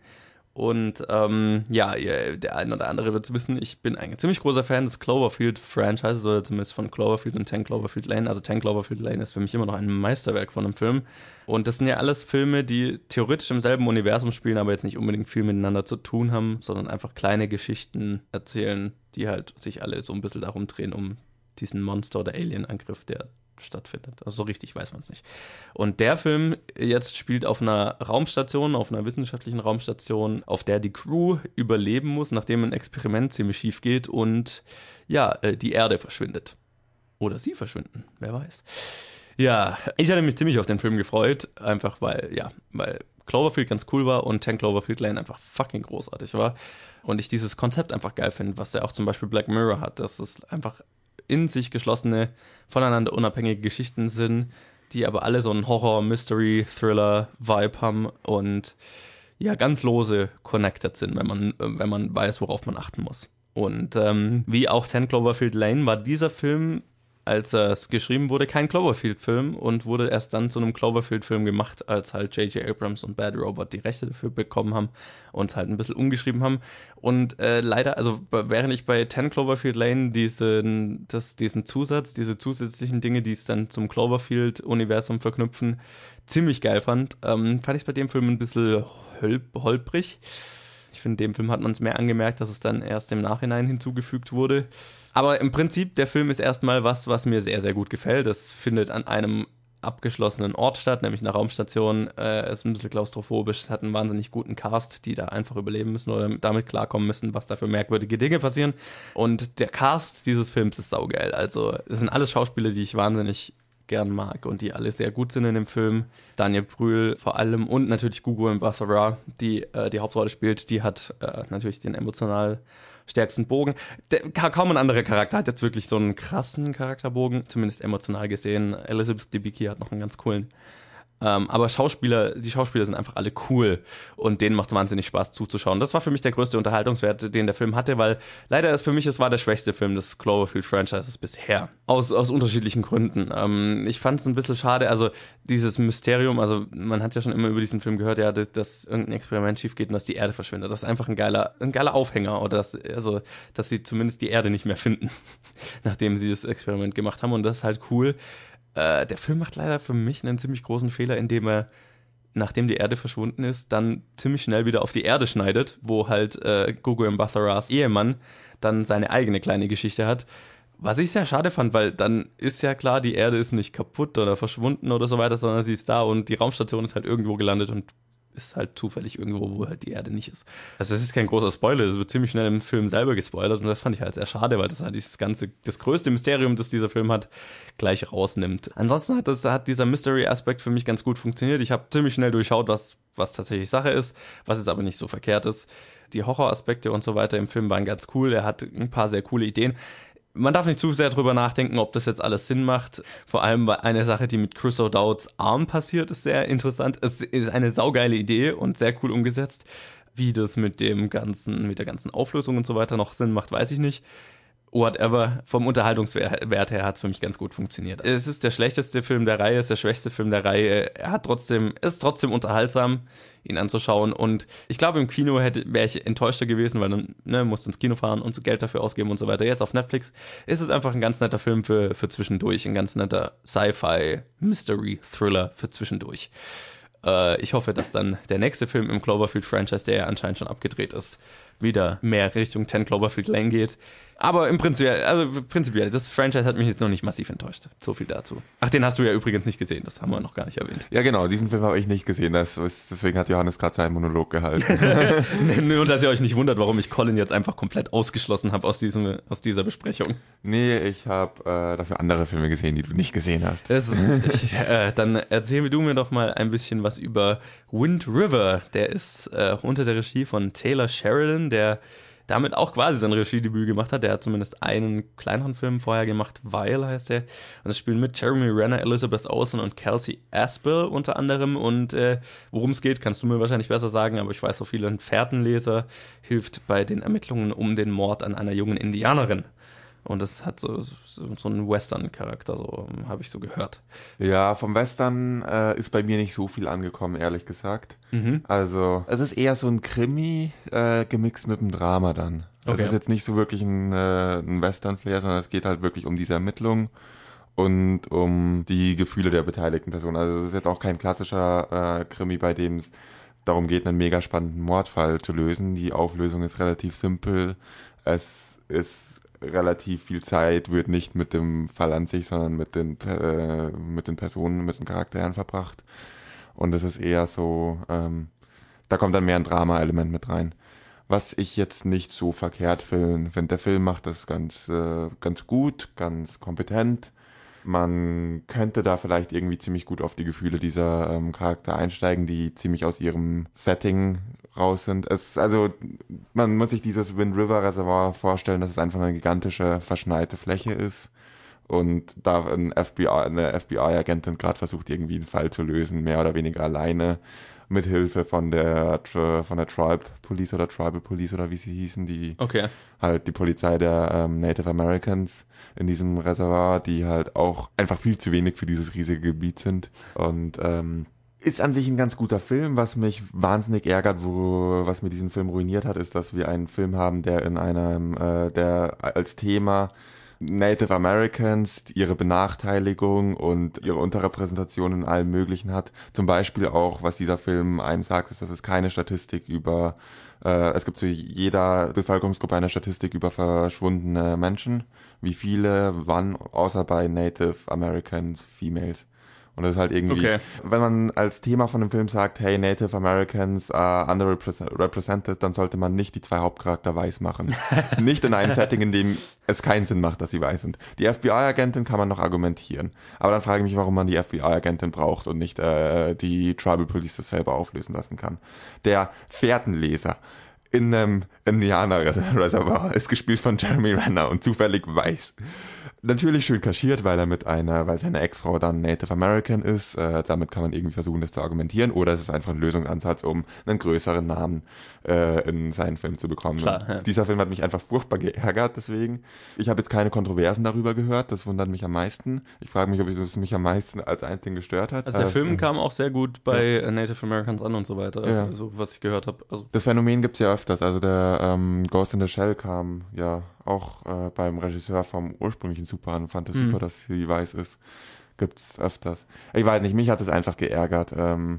Und ja, der ein oder andere wird es wissen, ich bin ein ziemlich großer Fan des Cloverfield-Franchises, oder zumindest von Cloverfield und 10 Cloverfield Lane. Also 10 Cloverfield Lane ist für mich immer noch ein Meisterwerk von einem Film. Und das sind ja alles Filme, die theoretisch im selben Universum spielen, aber jetzt nicht unbedingt viel miteinander zu tun haben, sondern einfach kleine Geschichten erzählen, die halt sich alle so ein bisschen darum drehen, um diesen Monster- oder Alien-Angriff, der stattfindet. Also so richtig weiß man es nicht. Und der Film jetzt spielt auf einer Raumstation, auf einer wissenschaftlichen Raumstation, auf der die Crew überleben muss, nachdem ein Experiment ziemlich schief geht und ja, die Erde verschwindet. Oder sie verschwinden, wer weiß. Ja, ich hatte mich ziemlich auf den Film gefreut, einfach weil Cloverfield ganz cool war und 10 Cloverfield Lane einfach fucking großartig war und ich dieses Konzept einfach geil finde, was ja auch zum Beispiel Black Mirror hat, dass es einfach in sich geschlossene, voneinander unabhängige Geschichten sind, die aber alle so einen Horror-Mystery-Thriller-Vibe haben und ja, ganz lose connected sind, wenn man weiß, worauf man achten muss. Und wie auch 10 Cloverfield Lane war dieser Film, als er geschrieben wurde, kein Cloverfield-Film und wurde erst dann zu einem Cloverfield-Film gemacht, als halt J.J. Abrams und Bad Robot die Rechte dafür bekommen haben und halt ein bisschen umgeschrieben haben. Und leider, also während ich bei 10 Cloverfield Lane diese zusätzlichen Dinge, die es dann zum Cloverfield-Universum verknüpfen, ziemlich geil fand, fand ich es bei dem Film ein bisschen holprig. Ich finde, dem Film hat man es mehr angemerkt, dass es dann erst im Nachhinein hinzugefügt wurde. Aber im Prinzip, der Film ist erstmal was mir sehr, sehr gut gefällt. Das findet an einem abgeschlossenen Ort statt, nämlich einer Raumstation. Es ist ein bisschen klaustrophobisch, es hat einen wahnsinnig guten Cast, die da einfach überleben müssen oder damit klarkommen müssen, was da für merkwürdige Dinge passieren. Und der Cast dieses Films ist saugeil. Also es sind alles Schauspieler, die ich wahnsinnig gern mag und die alle sehr gut sind in dem Film. Daniel Brühl vor allem und natürlich Gugu Mbatha-Raw, die die Hauptrolle spielt, die hat natürlich den emotional stärksten Bogen. Kaum ein anderer Charakter hat jetzt wirklich so einen krassen Charakterbogen, zumindest emotional gesehen. Elizabeth Debicki hat noch einen ganz coolen. Aber die Schauspieler sind einfach alle cool und denen macht es wahnsinnig Spaß zuzuschauen. Das war für mich der größte Unterhaltungswert, den der Film hatte, weil leider es war der schwächste Film des Cloverfield-Franchises bisher. Aus unterschiedlichen Gründen. Ich fand es ein bisschen schade, also dieses Mysterium, also man hat ja schon immer über diesen Film gehört, ja, dass irgendein Experiment schief geht und dass die Erde verschwindet. Das ist einfach ein geiler Aufhänger, oder dass sie zumindest die Erde nicht mehr finden, nachdem sie das Experiment gemacht haben, und das ist halt cool. Der Film macht leider für mich einen ziemlich großen Fehler, indem er, nachdem die Erde verschwunden ist, dann ziemlich schnell wieder auf die Erde schneidet, wo halt Gugu Mbatha-Raws Ehemann dann seine eigene kleine Geschichte hat. Was ich sehr schade fand, weil dann ist ja klar, die Erde ist nicht kaputt oder verschwunden oder so weiter, sondern sie ist da und die Raumstation ist halt irgendwo gelandet und ist halt zufällig irgendwo, wo halt die Erde nicht ist. Also das ist kein großer Spoiler, das wird ziemlich schnell im Film selber gespoilert und das fand ich halt sehr schade, weil das halt das größte Mysterium, das dieser Film hat, gleich rausnimmt. Ansonsten hat dieser Mystery-Aspekt für mich ganz gut funktioniert. Ich habe ziemlich schnell durchschaut, was tatsächlich Sache ist, was jetzt aber nicht so verkehrt ist. Die Horroraspekte und so weiter im Film waren ganz cool, er hat ein paar sehr coole Ideen. Man darf nicht zu sehr drüber nachdenken, ob das jetzt alles Sinn macht. Vor allem eine Sache, die mit Chris O'Dowds Arm passiert, ist sehr interessant. Es ist eine saugeile Idee und sehr cool umgesetzt. Wie das mit der ganzen Auflösung und so weiter noch Sinn macht, weiß ich nicht. Whatever. Vom Unterhaltungswert her hat es für mich ganz gut funktioniert. Es ist der schlechteste Film der Reihe, es ist der schwächste Film der Reihe. Er ist trotzdem unterhaltsam, ihn anzuschauen. Und ich glaube, im Kino wäre ich enttäuschter gewesen, weil dann musst du ins Kino fahren und so Geld dafür ausgeben und so weiter. Jetzt auf Netflix ist es einfach ein ganz netter Film für zwischendurch. Ein ganz netter Sci-Fi-Mystery-Thriller für zwischendurch. Ich hoffe, dass dann der nächste Film im Cloverfield-Franchise, der ja anscheinend schon abgedreht ist, wieder mehr Richtung 10 Cloverfield Lane geht. Aber prinzipiell, das Franchise hat mich jetzt noch nicht massiv enttäuscht. So viel dazu. Ach, den hast du ja übrigens nicht gesehen, das haben wir noch gar nicht erwähnt. Ja genau, diesen Film habe ich nicht gesehen, deswegen hat Johannes gerade seinen Monolog gehalten. Nur, dass ihr euch nicht wundert, warum ich Colin jetzt einfach komplett ausgeschlossen habe aus dieser Besprechung. Nee, ich habe dafür andere Filme gesehen, die du nicht gesehen hast. Das ist richtig. Dann erzähl du mir doch mal ein bisschen was über Wind River. Der ist unter der Regie von Taylor Sheridan, der damit auch quasi sein Regiedebüt gemacht hat. Der hat zumindest einen kleineren Film vorher gemacht, Vile heißt der. Und das spielen mit Jeremy Renner, Elizabeth Olsen und Kelsey Aspel unter anderem. Und worum es geht, kannst du mir wahrscheinlich besser sagen, aber ich weiß, so vielen Fährtenleser hilft bei den Ermittlungen um den Mord an einer jungen Indianerin. Und das hat so einen Western-Charakter, so habe ich so gehört. Ja, vom Western ist bei mir nicht so viel angekommen, ehrlich gesagt. Mhm. Also es ist eher so ein Krimi gemixt mit einem Drama dann. Okay. Es ist jetzt nicht so wirklich ein Western-Flair, sondern es geht halt wirklich um diese Ermittlung und um die Gefühle der beteiligten Person. Also es ist jetzt auch kein klassischer Krimi, bei dem es darum geht, einen mega spannenden Mordfall zu lösen. Die Auflösung ist relativ simpel. Es ist relativ viel Zeit wird nicht mit dem Fall an sich, sondern mit den Personen, mit den Charakteren verbracht. Und das ist eher so, da kommt dann mehr ein Drama-Element mit rein. Was ich jetzt nicht so verkehrt finde. Der Film macht das ganz gut, ganz kompetent. Man könnte da vielleicht irgendwie ziemlich gut auf die Gefühle dieser Charakter einsteigen, die ziemlich aus ihrem Setting raus sind. Man muss sich dieses Wind River Reservoir vorstellen, dass es einfach eine gigantische, verschneite Fläche ist und da eine FBI-Agentin gerade versucht, irgendwie einen Fall zu lösen, mehr oder weniger alleine, mit Hilfe von der Tribal Police oder wie sie hießen, die okay. Halt die Polizei der Native Americans in diesem Reservoir, die halt auch einfach viel zu wenig für dieses riesige Gebiet sind. Und ist an sich ein ganz guter Film. Was mich wahnsinnig ärgert, was mir diesen Film ruiniert hat, ist, dass wir einen Film haben, der als Thema Native Americans, ihre Benachteiligung und ihre Unterrepräsentation in allem Möglichen hat. Zum Beispiel auch, was dieser Film einem sagt, ist, dass es keine Statistik über, es gibt zu jeder Bevölkerungsgruppe eine Statistik über verschwundene Menschen. Wie viele, wann, außer bei Native Americans Females. Und das ist halt irgendwie, wenn man als Thema von dem Film sagt, hey, Native Americans are underrepresented, dann sollte man nicht die zwei Hauptcharakter weiß machen. Nicht in einem Setting, in dem es keinen Sinn macht, dass sie weiß sind. Die FBI-Agentin kann man noch argumentieren. Aber dann frage ich mich, warum man die FBI-Agentin braucht und nicht die Tribal Police das selber auflösen lassen kann. Der Fährtenleser in einem Indianer-Reservoir ist gespielt von Jeremy Renner und zufällig weiß. Natürlich schön kaschiert, weil seine Ex-Frau dann Native American ist. Damit kann man irgendwie versuchen, das zu argumentieren. Oder es ist einfach ein Lösungsansatz, um einen größeren Namen in seinen Film zu bekommen. Klar, ja. Dieser Film hat mich einfach furchtbar geärgert, deswegen. Ich habe jetzt keine Kontroversen darüber gehört. Das wundert mich am meisten. Ich frage mich, ob es mich am meisten als Einzigen gestört hat. Also der Film kam auch sehr gut bei Native Americans an und so weiter, so was ich gehört habe. Also das Phänomen gibt's ja öfters. Also der Ghost in the Shell kam auch beim Regisseur vom ursprünglichen Super an und fand es super, dass sie weiß ist. Gibt's öfters. Ich weiß nicht, mich hat es einfach geärgert.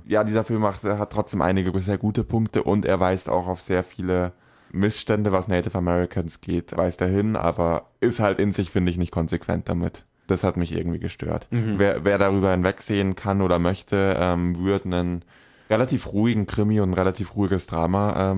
Dieser Film hat trotzdem einige sehr gute Punkte und er weist auch auf sehr viele Missstände, was Native Americans geht, weist er hin, aber ist halt in sich, finde ich, nicht konsequent damit. Das hat mich irgendwie gestört. Mhm. Wer darüber hinwegsehen kann oder möchte, würde einen relativ ruhigen Krimi und ein relativ ruhiges Drama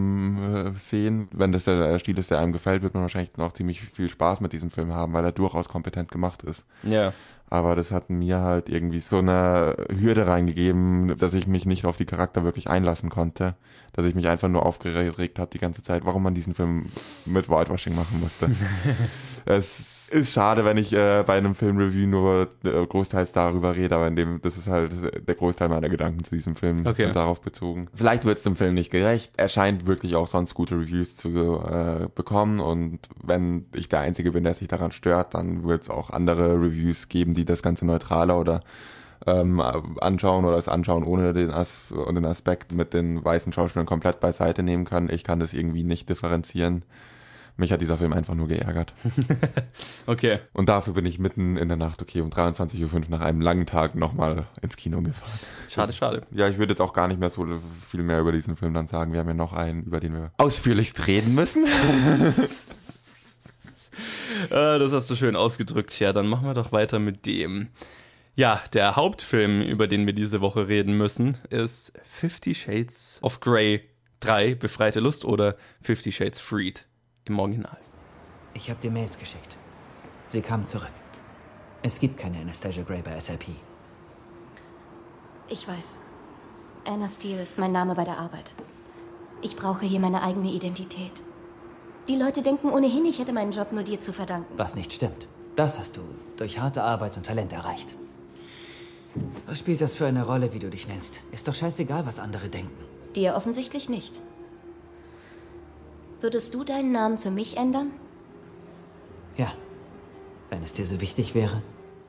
sehen. Wenn das der Stil ist, der einem gefällt, wird man wahrscheinlich noch ziemlich viel Spaß mit diesem Film haben, weil er durchaus kompetent gemacht ist. Ja. Aber das hat mir halt irgendwie so eine Hürde reingegeben, dass ich mich nicht auf die Charakter wirklich einlassen konnte. Dass ich mich einfach nur aufgeregt habe die ganze Zeit, warum man diesen Film mit Whitewashing machen musste. Es ist schade, wenn ich bei einem Film-Review nur großteils darüber rede, aber das ist halt der Großteil meiner Gedanken zu diesem Film, sind darauf bezogen. Vielleicht wird es dem Film nicht gerecht. Er scheint wirklich auch sonst gute Reviews zu bekommen, und wenn ich der Einzige bin, der sich daran stört, dann wird es auch andere Reviews geben, die das Ganze neutraler oder anschauen oder es anschauen ohne den Aspekt mit den weißen Schauspielern komplett beiseite nehmen können. Ich kann das irgendwie nicht differenzieren. Mich hat dieser Film einfach nur geärgert. Okay. Und dafür bin ich mitten in der Nacht, um 23.05 Uhr nach einem langen Tag nochmal ins Kino gefahren. Schade. Ja, ich würde jetzt auch gar nicht mehr so viel mehr über diesen Film dann sagen. Wir haben ja noch einen, über den wir ausführlichst reden müssen. Das hast du schön ausgedrückt. Ja, dann machen wir doch weiter mit dem. Ja, der Hauptfilm, über den wir diese Woche reden müssen, ist 50 Shades of Grey 3, Befreite Lust, oder 50 Shades Freed im Original. Ich habe dir Mails geschickt. Sie kamen zurück. Es gibt keine Anastasia Grey bei SAP. Ich weiß. Anna Steele ist mein Name bei der Arbeit. Ich brauche hier meine eigene Identität. Die Leute denken ohnehin, ich hätte meinen Job nur dir zu verdanken. Was nicht stimmt. Das hast du durch harte Arbeit und Talent erreicht. Was spielt das für eine Rolle, wie du dich nennst? Ist doch scheißegal, was andere denken. Dir offensichtlich nicht. Würdest du deinen Namen für mich ändern? Ja, wenn es dir so wichtig wäre.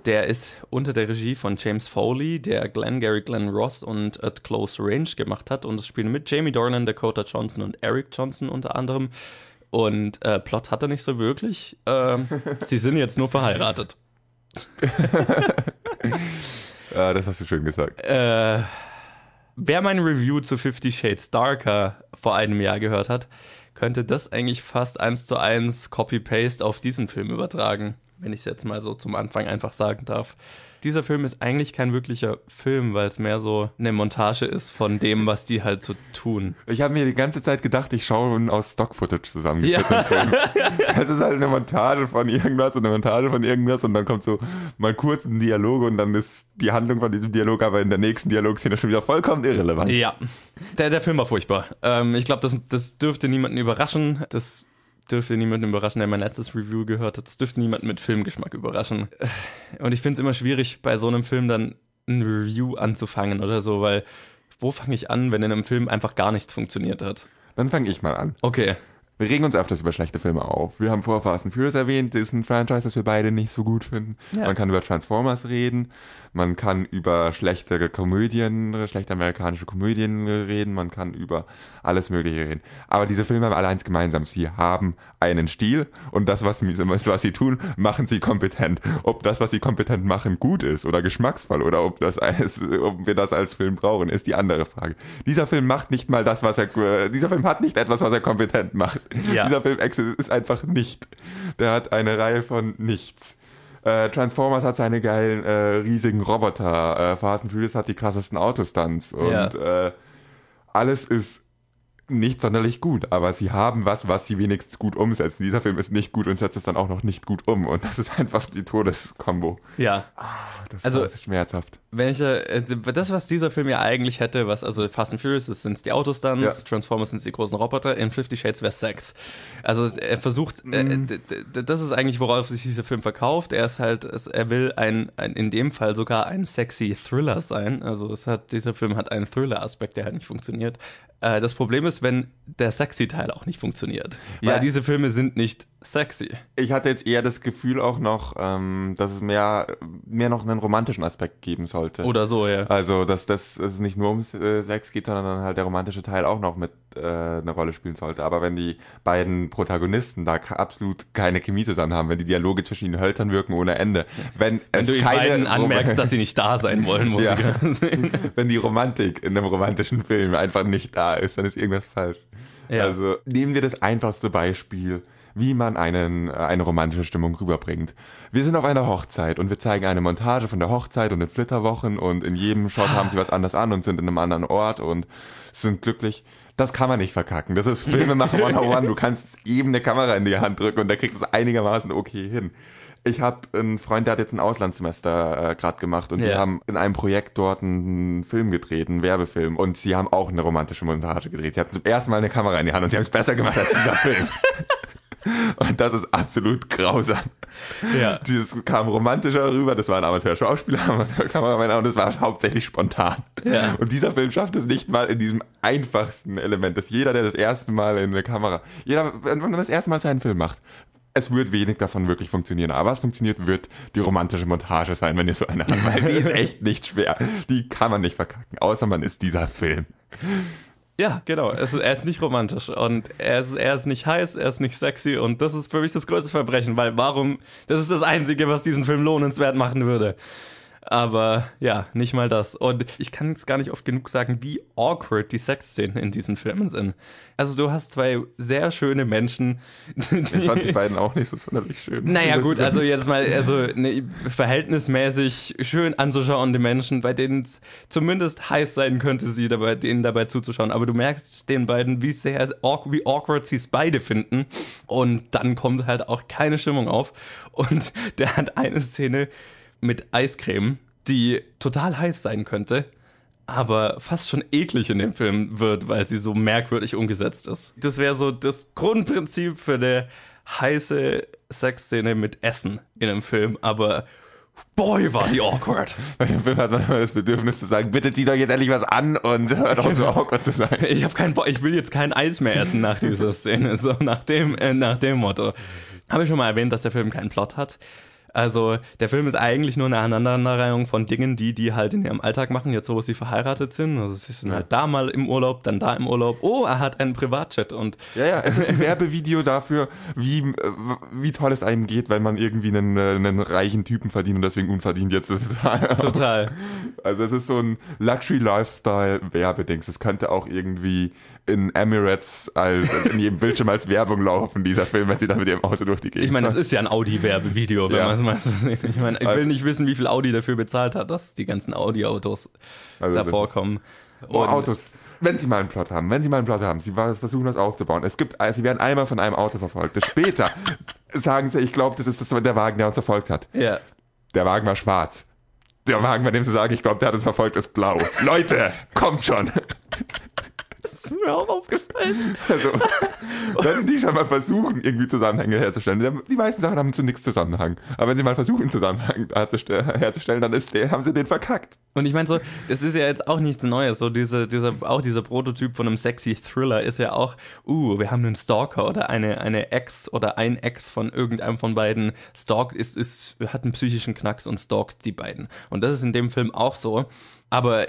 Der ist unter der Regie von James Foley, der Glengarry Glen Ross und At Close Range gemacht hat. Und das spielen mit Jamie Dornan, Dakota Johnson und Eric Johnson unter anderem. Und Plot hat er nicht so wirklich. Sie sind jetzt nur verheiratet. Ja, das hast du schön gesagt. Wer mein Review zu 50 Shades Darker vor einem Jahr gehört hat, könnte das eigentlich fast 1:1 Copy-Paste auf diesen Film übertragen, wenn ich es jetzt mal so zum Anfang einfach sagen darf. Dieser Film ist eigentlich kein wirklicher Film, weil es mehr so eine Montage ist von dem, was die halt so tun. Ich habe mir die ganze Zeit gedacht, ich schaue einen aus Stock-Footage zusammengeschnittenen Film. Es ist halt eine Montage von irgendwas und eine Montage von irgendwas, und dann kommt so mal kurz ein Dialog, und dann ist die Handlung von diesem Dialog aber in der nächsten Dialogszene schon wieder vollkommen irrelevant. Ja, der Film war furchtbar. Ich glaube, das dürfte niemanden überraschen. Das dürfte niemanden überraschen, der mein letztes Review gehört hat. Das dürfte niemanden mit Filmgeschmack überraschen. Und ich finde es immer schwierig, bei so einem Film dann ein Review anzufangen oder so, weil wo fange ich an, wenn in einem Film einfach gar nichts funktioniert hat? Dann fange ich mal an. Okay. Wir regen uns öfters über schlechte Filme auf. Wir haben vorher Fast and Furious erwähnt, das ist ein Franchise, das wir beide nicht so gut finden. Ja. Man kann über Transformers reden, man kann über schlechte amerikanische Komödien reden, man kann über alles Mögliche reden. Aber diese Filme haben alle eins gemeinsam. Sie haben einen Stil, und das, was sie tun, machen sie kompetent. Ob das, was sie kompetent machen, gut ist oder geschmacksvoll, oder ob wir das als Film brauchen, ist die andere Frage. Dieser Film hat nicht etwas, was er kompetent macht. Ja. Dieser Film ist einfach nicht. Der hat eine Reihe von nichts. Transformers hat seine geilen, riesigen Roboter. Fast and Furious hat die krassesten Autostunts. Und alles ist nicht sonderlich gut, aber sie haben was, was sie wenigstens gut umsetzen. Dieser Film ist nicht gut und setzt es dann auch noch nicht gut um. Und das ist einfach die Todeskombo. Ja. Das ist schmerzhaft. Das, was dieser Film ja eigentlich hätte, also Fast and Furious sind die Autostunts, Transformers sind die großen Roboter, in 50 Shades wäre Sex. Also er versucht, das ist eigentlich, worauf sich dieser Film verkauft. Er will in dem Fall sogar ein sexy Thriller sein. Also dieser Film hat einen Thriller-Aspekt, der halt nicht funktioniert. Das Problem ist, wenn der sexy Teil auch nicht funktioniert. Weil diese Filme sind nicht sexy. Ich hatte jetzt eher das Gefühl auch noch, dass es mehr noch einen romantischen Aspekt geben sollte. Oder so, ja. Also, dass es nicht nur um Sex geht, sondern dann halt der romantische Teil auch noch mit eine Rolle spielen sollte. Aber wenn die beiden Protagonisten da absolut keine Chemie zusammen haben, wenn die Dialoge zwischen ihnen höltern wirken ohne Ende. Wenn du beiden anmerkst, dass sie nicht da sein wollen, muss ich sehen. Wenn die Romantik in einem romantischen Film einfach nicht da ist, dann ist irgendwas falsch. Ja. Also nehmen wir das einfachste Beispiel, wie man eine romantische Stimmung rüberbringt. Wir sind auf einer Hochzeit und wir zeigen eine Montage von der Hochzeit und den Flitterwochen und in jedem Shot haben sie was anderes an und sind in einem anderen Ort und sind glücklich. Das kann man nicht verkacken. Das ist Filmemacher 101. Du kannst eben eine Kamera in die Hand drücken und der kriegt es einigermaßen okay hin. Ich habe einen Freund, der hat jetzt ein Auslandssemester gerade gemacht und die haben in einem Projekt dort einen Film gedreht, einen Werbefilm. Und sie haben auch eine romantische Montage gedreht. Sie hatten zum ersten Mal eine Kamera in die Hand und sie haben es besser gemacht als dieser Film. Und das ist absolut grausam. Ja. Dieses kam romantischer rüber, das waren Amateurschauspieler, Amateurkameramänner und das war hauptsächlich spontan. Ja. Und dieser Film schafft es nicht mal in diesem einfachsten Element, dass jeder, der das erste Mal in eine Kamera, wenn man das erste Mal seinen Film macht, es wird wenig davon wirklich funktionieren. Aber was funktioniert, wird die romantische Montage sein, wenn ihr so eine habt, weil die ist echt nicht schwer. Die kann man nicht verkacken, außer man ist dieser Film. Ja, genau. Er ist nicht romantisch und er ist nicht heiß, er ist nicht sexy und das ist für mich das größte Verbrechen, weil das ist das Einzige, was diesen Film lohnenswert machen würde. Aber ja, nicht mal das. Und ich kann es gar nicht oft genug sagen, wie awkward die Sexszenen in diesen Filmen sind. Also du hast zwei sehr schöne Menschen. Ich fand die beiden auch nicht so sonderlich schön. Naja gut, also jetzt mal verhältnismäßig schön anzuschauende Menschen, bei denen es zumindest heiß sein könnte, denen dabei zuzuschauen. Aber du merkst den beiden, wie awkward sie es beide finden. Und dann kommt halt auch keine Stimmung auf. Und der hat eine Szene mit Eiscreme, die total heiß sein könnte, aber fast schon eklig in dem Film wird, weil sie so merkwürdig umgesetzt ist. Das wäre so das Grundprinzip für eine heiße Sexszene mit Essen in einem Film, aber boy, war die awkward. Bei dem Film hat man immer das Bedürfnis zu sagen, bitte zieh doch jetzt endlich was an und hört auf, so awkward zu sein. Ich will jetzt kein Eis mehr essen nach dieser Szene, so nach dem Motto. Habe ich schon mal erwähnt, dass der Film keinen Plot hat? Also der Film ist eigentlich nur eine Aneinanderreihung von Dingen, die halt in ihrem Alltag machen, jetzt so, wo sie verheiratet sind. Also sie sind halt da mal im Urlaub, dann da im Urlaub. Oh, er hat einen Privatjet und... Ja, es ist ein Werbevideo dafür, wie toll es einem geht, wenn man irgendwie einen reichen Typen verdient und deswegen unverdient jetzt sozusagen. Total. Also es ist so ein Luxury-Lifestyle-Werbedings. Es könnte auch irgendwie in Emirates in jedem Bildschirm als Werbung laufen, dieser Film, wenn sie da mit ihrem Auto durch die Gegend fahren. Ich meine, das ist ja ein Audi-Werbevideo, wenn man es mal so sieht. Ich meine, ich will nicht wissen, wie viel Audi dafür bezahlt hat, dass die ganzen Audi-Autos da vorkommen. Oh, Autos. Wenn sie mal einen Plot haben, sie versuchen das aufzubauen. Sie werden einmal von einem Auto verfolgt. Später sagen sie, ich glaube, das ist der Wagen, der uns verfolgt hat. Ja. Der Wagen war schwarz. Der Wagen, bei dem sie sagen, ich glaube, der hat uns verfolgt, ist blau. Leute, kommt schon! Das ist mir auch aufgefallen. Also, wenn die schon mal versuchen, irgendwie Zusammenhänge herzustellen, die meisten Sachen haben zu nichts Zusammenhang. Aber wenn sie mal versuchen, Zusammenhang herzustellen, dann haben sie den verkackt. Und ich meine so, das ist ja jetzt auch nichts Neues. So dieser Prototyp von einem sexy Thriller ist ja auch, wir haben einen Stalker oder eine Ex oder ein Ex von irgendeinem von beiden hat einen psychischen Knacks und stalkt die beiden. Und das ist in dem Film auch so. Aber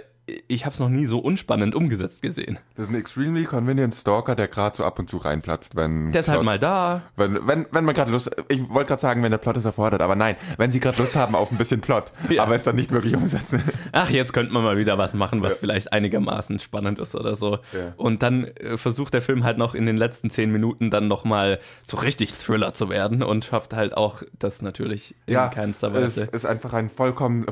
ich habe es noch nie so unspannend umgesetzt gesehen. Das ist ein extremely convenient Stalker, der gerade so ab und zu reinplatzt, wenn... Der ist halt mal da. Wenn man gerade Lust... Ich wollte gerade sagen, wenn der Plot es erfordert, aber nein, wenn sie gerade Lust haben auf ein bisschen Plot, ja. Aber es dann nicht wirklich umsetzen. Ach, jetzt könnte man mal wieder was machen, was vielleicht einigermaßen spannend ist oder so. Ja. Und dann versucht der Film halt noch in den letzten 10 Minuten dann nochmal so richtig Thriller zu werden und schafft halt auch das natürlich in keinster Weise. Es ist einfach ein vollkommen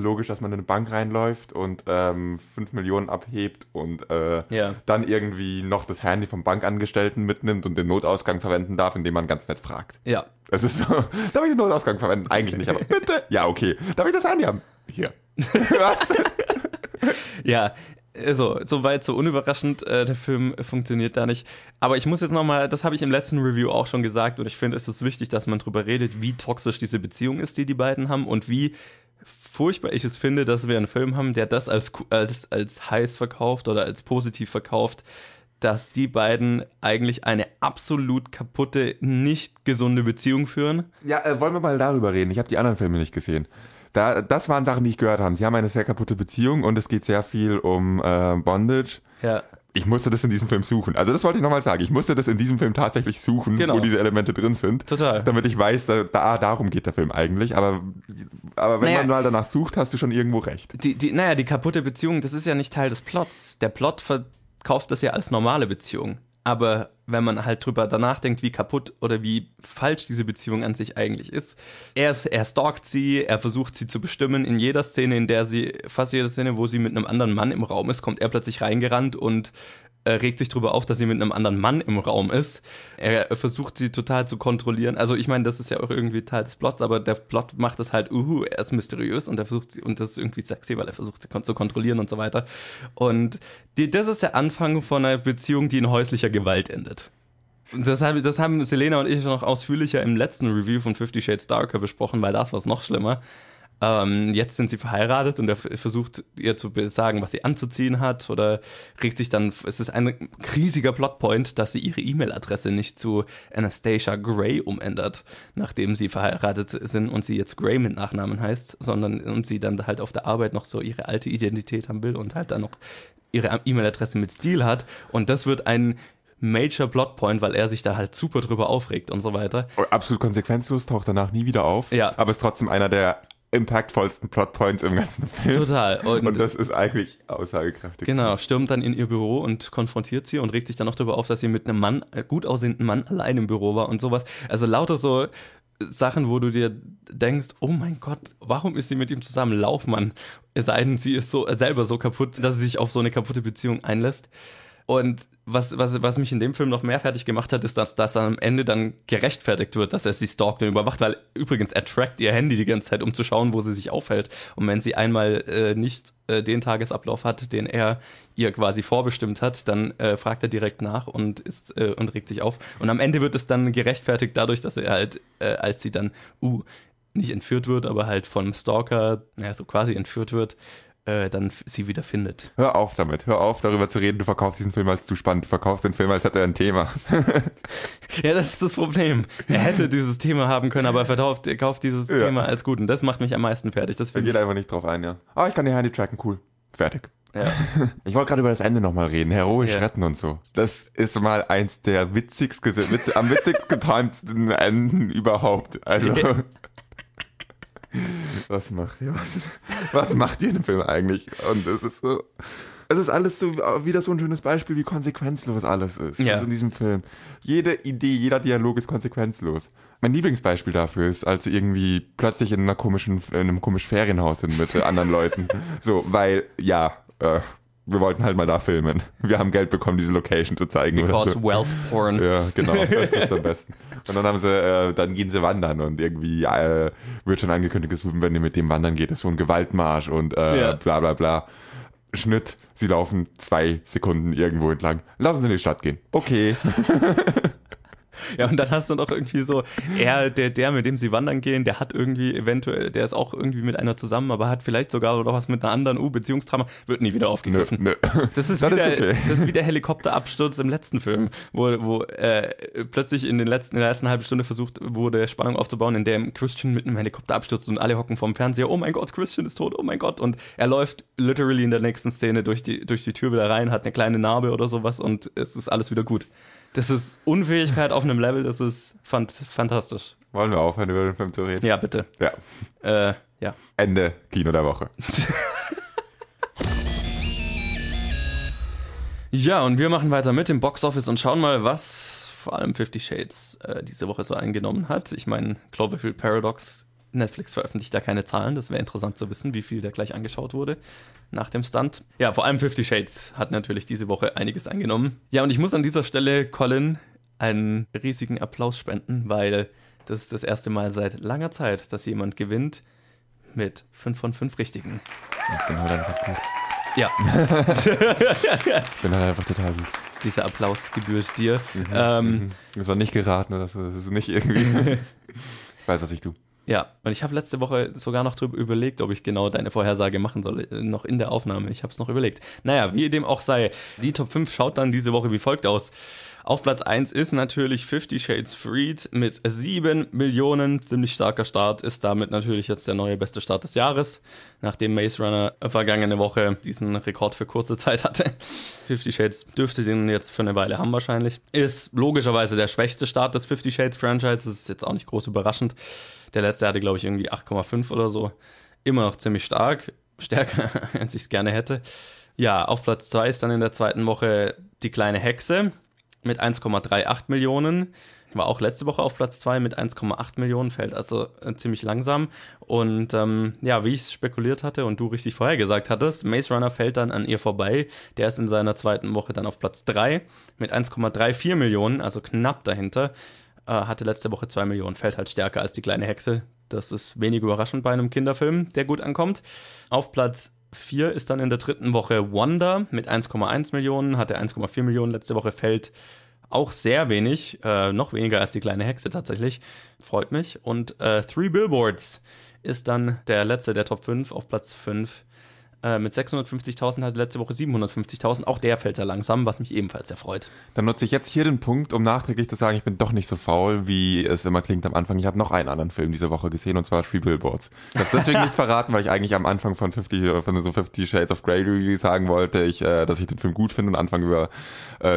logisch, dass man in eine Bank reinläuft und 5 Millionen abhebt und dann irgendwie noch das Handy vom Bankangestellten mitnimmt und den Notausgang verwenden darf, indem man ganz nett fragt. Ja. Es ist so, darf ich den Notausgang verwenden? Eigentlich nicht, aber bitte? Ja, okay. Darf ich das Handy haben? Hier. Was? Ja, also, soweit so unüberraschend, der Film funktioniert da nicht. Aber ich muss jetzt nochmal, das habe ich im letzten Review auch schon gesagt und ich finde, es ist wichtig, dass man drüber redet, wie toxisch diese Beziehung ist, die die beiden haben und wie furchtbar ich es finde, dass wir einen Film haben, der das als heiß verkauft oder als positiv verkauft, dass die beiden eigentlich eine absolut kaputte, nicht gesunde Beziehung führen. Ja, wollen wir mal darüber reden. Ich habe die anderen Filme nicht gesehen. Das waren Sachen, die ich gehört habe. Sie haben eine sehr kaputte Beziehung und es geht sehr viel um Bondage. Ja. Ich musste das in diesem Film suchen. Also das wollte ich nochmal sagen. Ich musste das in diesem Film tatsächlich suchen, wo diese Elemente drin sind. Total. Damit ich weiß, darum geht der Film eigentlich. Aber wenn man mal danach sucht, hast du schon irgendwo recht. Die kaputte Beziehung, das ist ja nicht Teil des Plots. Der Plot verkauft das ja als normale Beziehung. Aber wenn man halt drüber danach denkt, wie kaputt oder wie falsch diese Beziehung an sich eigentlich ist. Er stalkt sie, er versucht sie zu bestimmen. In jeder Szene, fast jeder Szene, wo sie mit einem anderen Mann im Raum ist, kommt er plötzlich reingerannt und regt sich drüber auf, dass sie mit einem anderen Mann im Raum ist. Er versucht sie total zu kontrollieren. Also ich meine, das ist ja auch irgendwie Teil des Plots, aber der Plot macht das halt, er ist mysteriös und er versucht sie, und das ist irgendwie sexy, weil er versucht sie zu kontrollieren und so weiter. Und das ist der Anfang von einer Beziehung, die in häuslicher Gewalt endet. Das haben Selena und ich noch ausführlicher im letzten Review von 50 Shades Darker besprochen, weil das war noch schlimmer. Jetzt sind sie verheiratet und er versucht ihr zu sagen, was sie anzuziehen hat oder regt sich dann, es ist ein riesiger Plotpoint, dass sie ihre E-Mail-Adresse nicht zu Anastasia Gray umändert, nachdem sie verheiratet sind und sie jetzt Gray mit Nachnamen heißt, sondern und sie dann halt auf der Arbeit noch so ihre alte Identität haben will und halt dann noch ihre E-Mail-Adresse mit Stil hat und das wird ein Major Plotpoint, weil er sich da halt super drüber aufregt und so weiter. Absolut konsequenzlos, taucht danach nie wieder auf, aber ist trotzdem einer der impactvollsten Plotpoints im ganzen Film. Total. Und das ist eigentlich aussagekräftig. Genau, stürmt dann in ihr Büro und konfrontiert sie und regt sich dann noch darüber auf, dass sie mit einem Mann, gut aussehenden Mann, allein im Büro war und sowas. Also lauter so Sachen, wo du dir denkst, oh mein Gott, warum ist sie mit ihm zusammen? Lauf, Mann. Es sei denn, sie ist selber so kaputt, dass sie sich auf so eine kaputte Beziehung einlässt. Und was mich in dem Film noch mehr fertig gemacht hat, ist, dass das am Ende dann gerechtfertigt wird, dass er sie stalkt und überwacht, weil übrigens er trackt ihr Handy die ganze Zeit, um zu schauen, wo sie sich aufhält. Und wenn sie einmal nicht den Tagesablauf hat, den er ihr quasi vorbestimmt hat, dann fragt er direkt nach und regt sich auf. Und am Ende wird es dann gerechtfertigt dadurch, dass er halt, als sie dann nicht entführt wird, aber halt vom Stalker, so quasi entführt wird, dann sie wieder findet. Hör auf damit. Hör auf, darüber zu reden. Du verkaufst diesen Film als zu spannend. Du verkaufst den Film, als hätte er ein Thema. Ja, das ist das Problem. Er hätte dieses Thema haben können, aber er kauft dieses Thema als gut. Und das macht mich am meisten fertig. Er geht einfach nicht drauf ein, ja. Ah, ich kann die Handy tracken. Cool. Fertig. Ja. Ich wollte gerade über das Ende nochmal reden. Heroisch retten und so. Das ist mal eins der am witzigst getanzten Enden überhaupt. Also... Yeah. Was macht ihr in dem Film eigentlich? Und es ist alles so wieder so ein schönes Beispiel, wie konsequenzlos alles ist. Ja. Also in diesem Film. Jede Idee, jeder Dialog ist konsequenzlos. Mein Lieblingsbeispiel dafür ist, als sie irgendwie plötzlich in einem komischen Ferienhaus sind mit anderen Leuten. So, weil, wir wollten halt mal da filmen. Wir haben Geld bekommen, diese Location zu zeigen. Because oder so. Wealth porn. Ja, genau. Das ist am besten. Und dann dann gehen sie wandern und irgendwie wird schon angekündigt, wenn ihr mit dem wandern geht, ist so ein Gewaltmarsch und bla bla bla. Schnitt, sie laufen 2 Sekunden irgendwo entlang. Lassen Sie in die Stadt gehen. Okay. Ja, und dann hast du noch irgendwie so, der, mit dem sie wandern gehen, der hat irgendwie eventuell, der ist auch irgendwie mit einer zusammen, aber hat vielleicht sogar oder was mit einer anderen Beziehungstrama, wird nie wieder aufgegriffen. Nö. Das ist wie der Helikopterabsturz im letzten Film, wo plötzlich in der ersten halben Stunde versucht wurde, Spannung aufzubauen, in dem Christian mit einem Helikopter abstürzt und alle hocken vorm Fernseher, oh mein Gott, Christian ist tot, oh mein Gott, und er läuft literally in der nächsten Szene durch die Tür wieder rein, hat eine kleine Narbe oder sowas und es ist alles wieder gut. Das ist Unfähigkeit auf einem Level, das ist fantastisch. Wollen wir aufhören, über den Film zu reden? Ja, bitte. Ja. Ja. Ende Kino der Woche. Ja, und wir machen weiter mit dem Boxoffice und schauen mal, was vor allem 50 Shades diese Woche so eingenommen hat. Ich meine, Cloverfield Paradox, Netflix veröffentlicht da keine Zahlen. Das wäre interessant zu wissen, wie viel da gleich angeschaut wurde nach dem Stunt. Ja, vor allem 50 Shades hat natürlich diese Woche einiges eingenommen. Ja, und ich muss an dieser Stelle Colin einen riesigen Applaus spenden, weil das ist das erste Mal seit langer Zeit, dass jemand gewinnt mit 5 von 5 Richtigen. Ja. Ich bin halt einfach total gut. Dieser Applaus gebührt dir. Das war nicht geraten oder so. Das ist nicht irgendwie... Ich weiß, was ich tue. Ja, und ich habe letzte Woche sogar noch drüber überlegt, ob ich genau deine Vorhersage machen soll, noch in der Aufnahme. Ich habe es noch überlegt. Naja, wie dem auch sei, die Top 5 schaut dann diese Woche wie folgt aus. Auf Platz 1 ist natürlich 50 Shades Freed mit 7 Millionen. Ziemlich starker Start, ist damit natürlich jetzt der neue beste Start des Jahres, nachdem Maze Runner vergangene Woche diesen Rekord für kurze Zeit hatte. 50 Shades dürfte den jetzt für eine Weile haben wahrscheinlich. Ist logischerweise der schwächste Start des 50 Shades Franchises, ist jetzt auch nicht groß überraschend. Der letzte hatte, glaube ich, irgendwie 8,5 oder so. Immer noch ziemlich stark, stärker, als ich es gerne hätte. Ja, auf Platz 2 ist dann in der zweiten Woche Die kleine Hexe mit 1,38 Millionen. War auch letzte Woche auf Platz 2 mit 1,8 Millionen, fällt also ziemlich langsam. Und ja, wie ich es spekuliert hatte und du richtig vorher gesagt hattest, Maze Runner fällt dann an ihr vorbei. Der ist in seiner zweiten Woche dann auf Platz 3 mit 1,34 Millionen, also knapp dahinter. Hatte letzte Woche 2 Millionen, fällt halt stärker als Die kleine Hexe. Das ist wenig überraschend bei einem Kinderfilm, der gut ankommt. Auf Platz 4 ist dann in der dritten Woche Wanda mit 1,1 Millionen, hatte 1,4 Millionen letzte Woche, fällt auch sehr wenig, noch weniger als Die kleine Hexe tatsächlich, freut mich. Und Three Billboards ist dann der letzte der Top 5 auf Platz 5 mit 650.000, hatte letzte Woche 750.000. Auch der fällt sehr langsam, was mich ebenfalls sehr freut. Dann nutze ich jetzt hier den Punkt, um nachträglich zu sagen, ich bin doch nicht so faul, wie es immer klingt am Anfang. Ich habe noch einen anderen Film diese Woche gesehen, und zwar Three Billboards. Ich habe es deswegen nicht verraten, weil ich eigentlich am Anfang von so 50 Shades of Grey Reviews sagen wollte, dass ich den Film gut finde und anfange über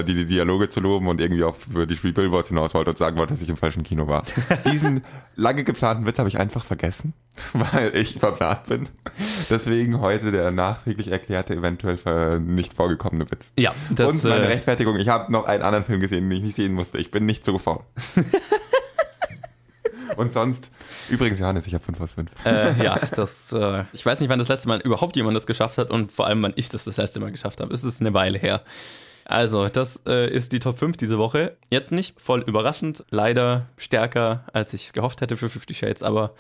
die Dialoge zu loben und irgendwie auch über die Three Billboards hinaus wollte und sagen wollte, dass ich im falschen Kino war. Diesen lange geplanten Witz habe ich einfach vergessen, weil ich verplant bin. Deswegen heute der nachträglich erklärte, eventuell nicht vorgekommene Witz. Ja, und meine Rechtfertigung, ich habe noch einen anderen Film gesehen, den ich nicht sehen musste. Ich bin nicht so faul. Und sonst, übrigens, Johannes, ich habe 5 aus 5. Ja, ich weiß nicht, wann das letzte Mal überhaupt jemand das geschafft hat und vor allem, wann ich das letzte Mal geschafft habe. Es ist eine Weile her. Also, das ist die Top 5 diese Woche. Jetzt nicht voll überraschend, leider stärker, als ich es gehofft hätte für 50 Shades, aber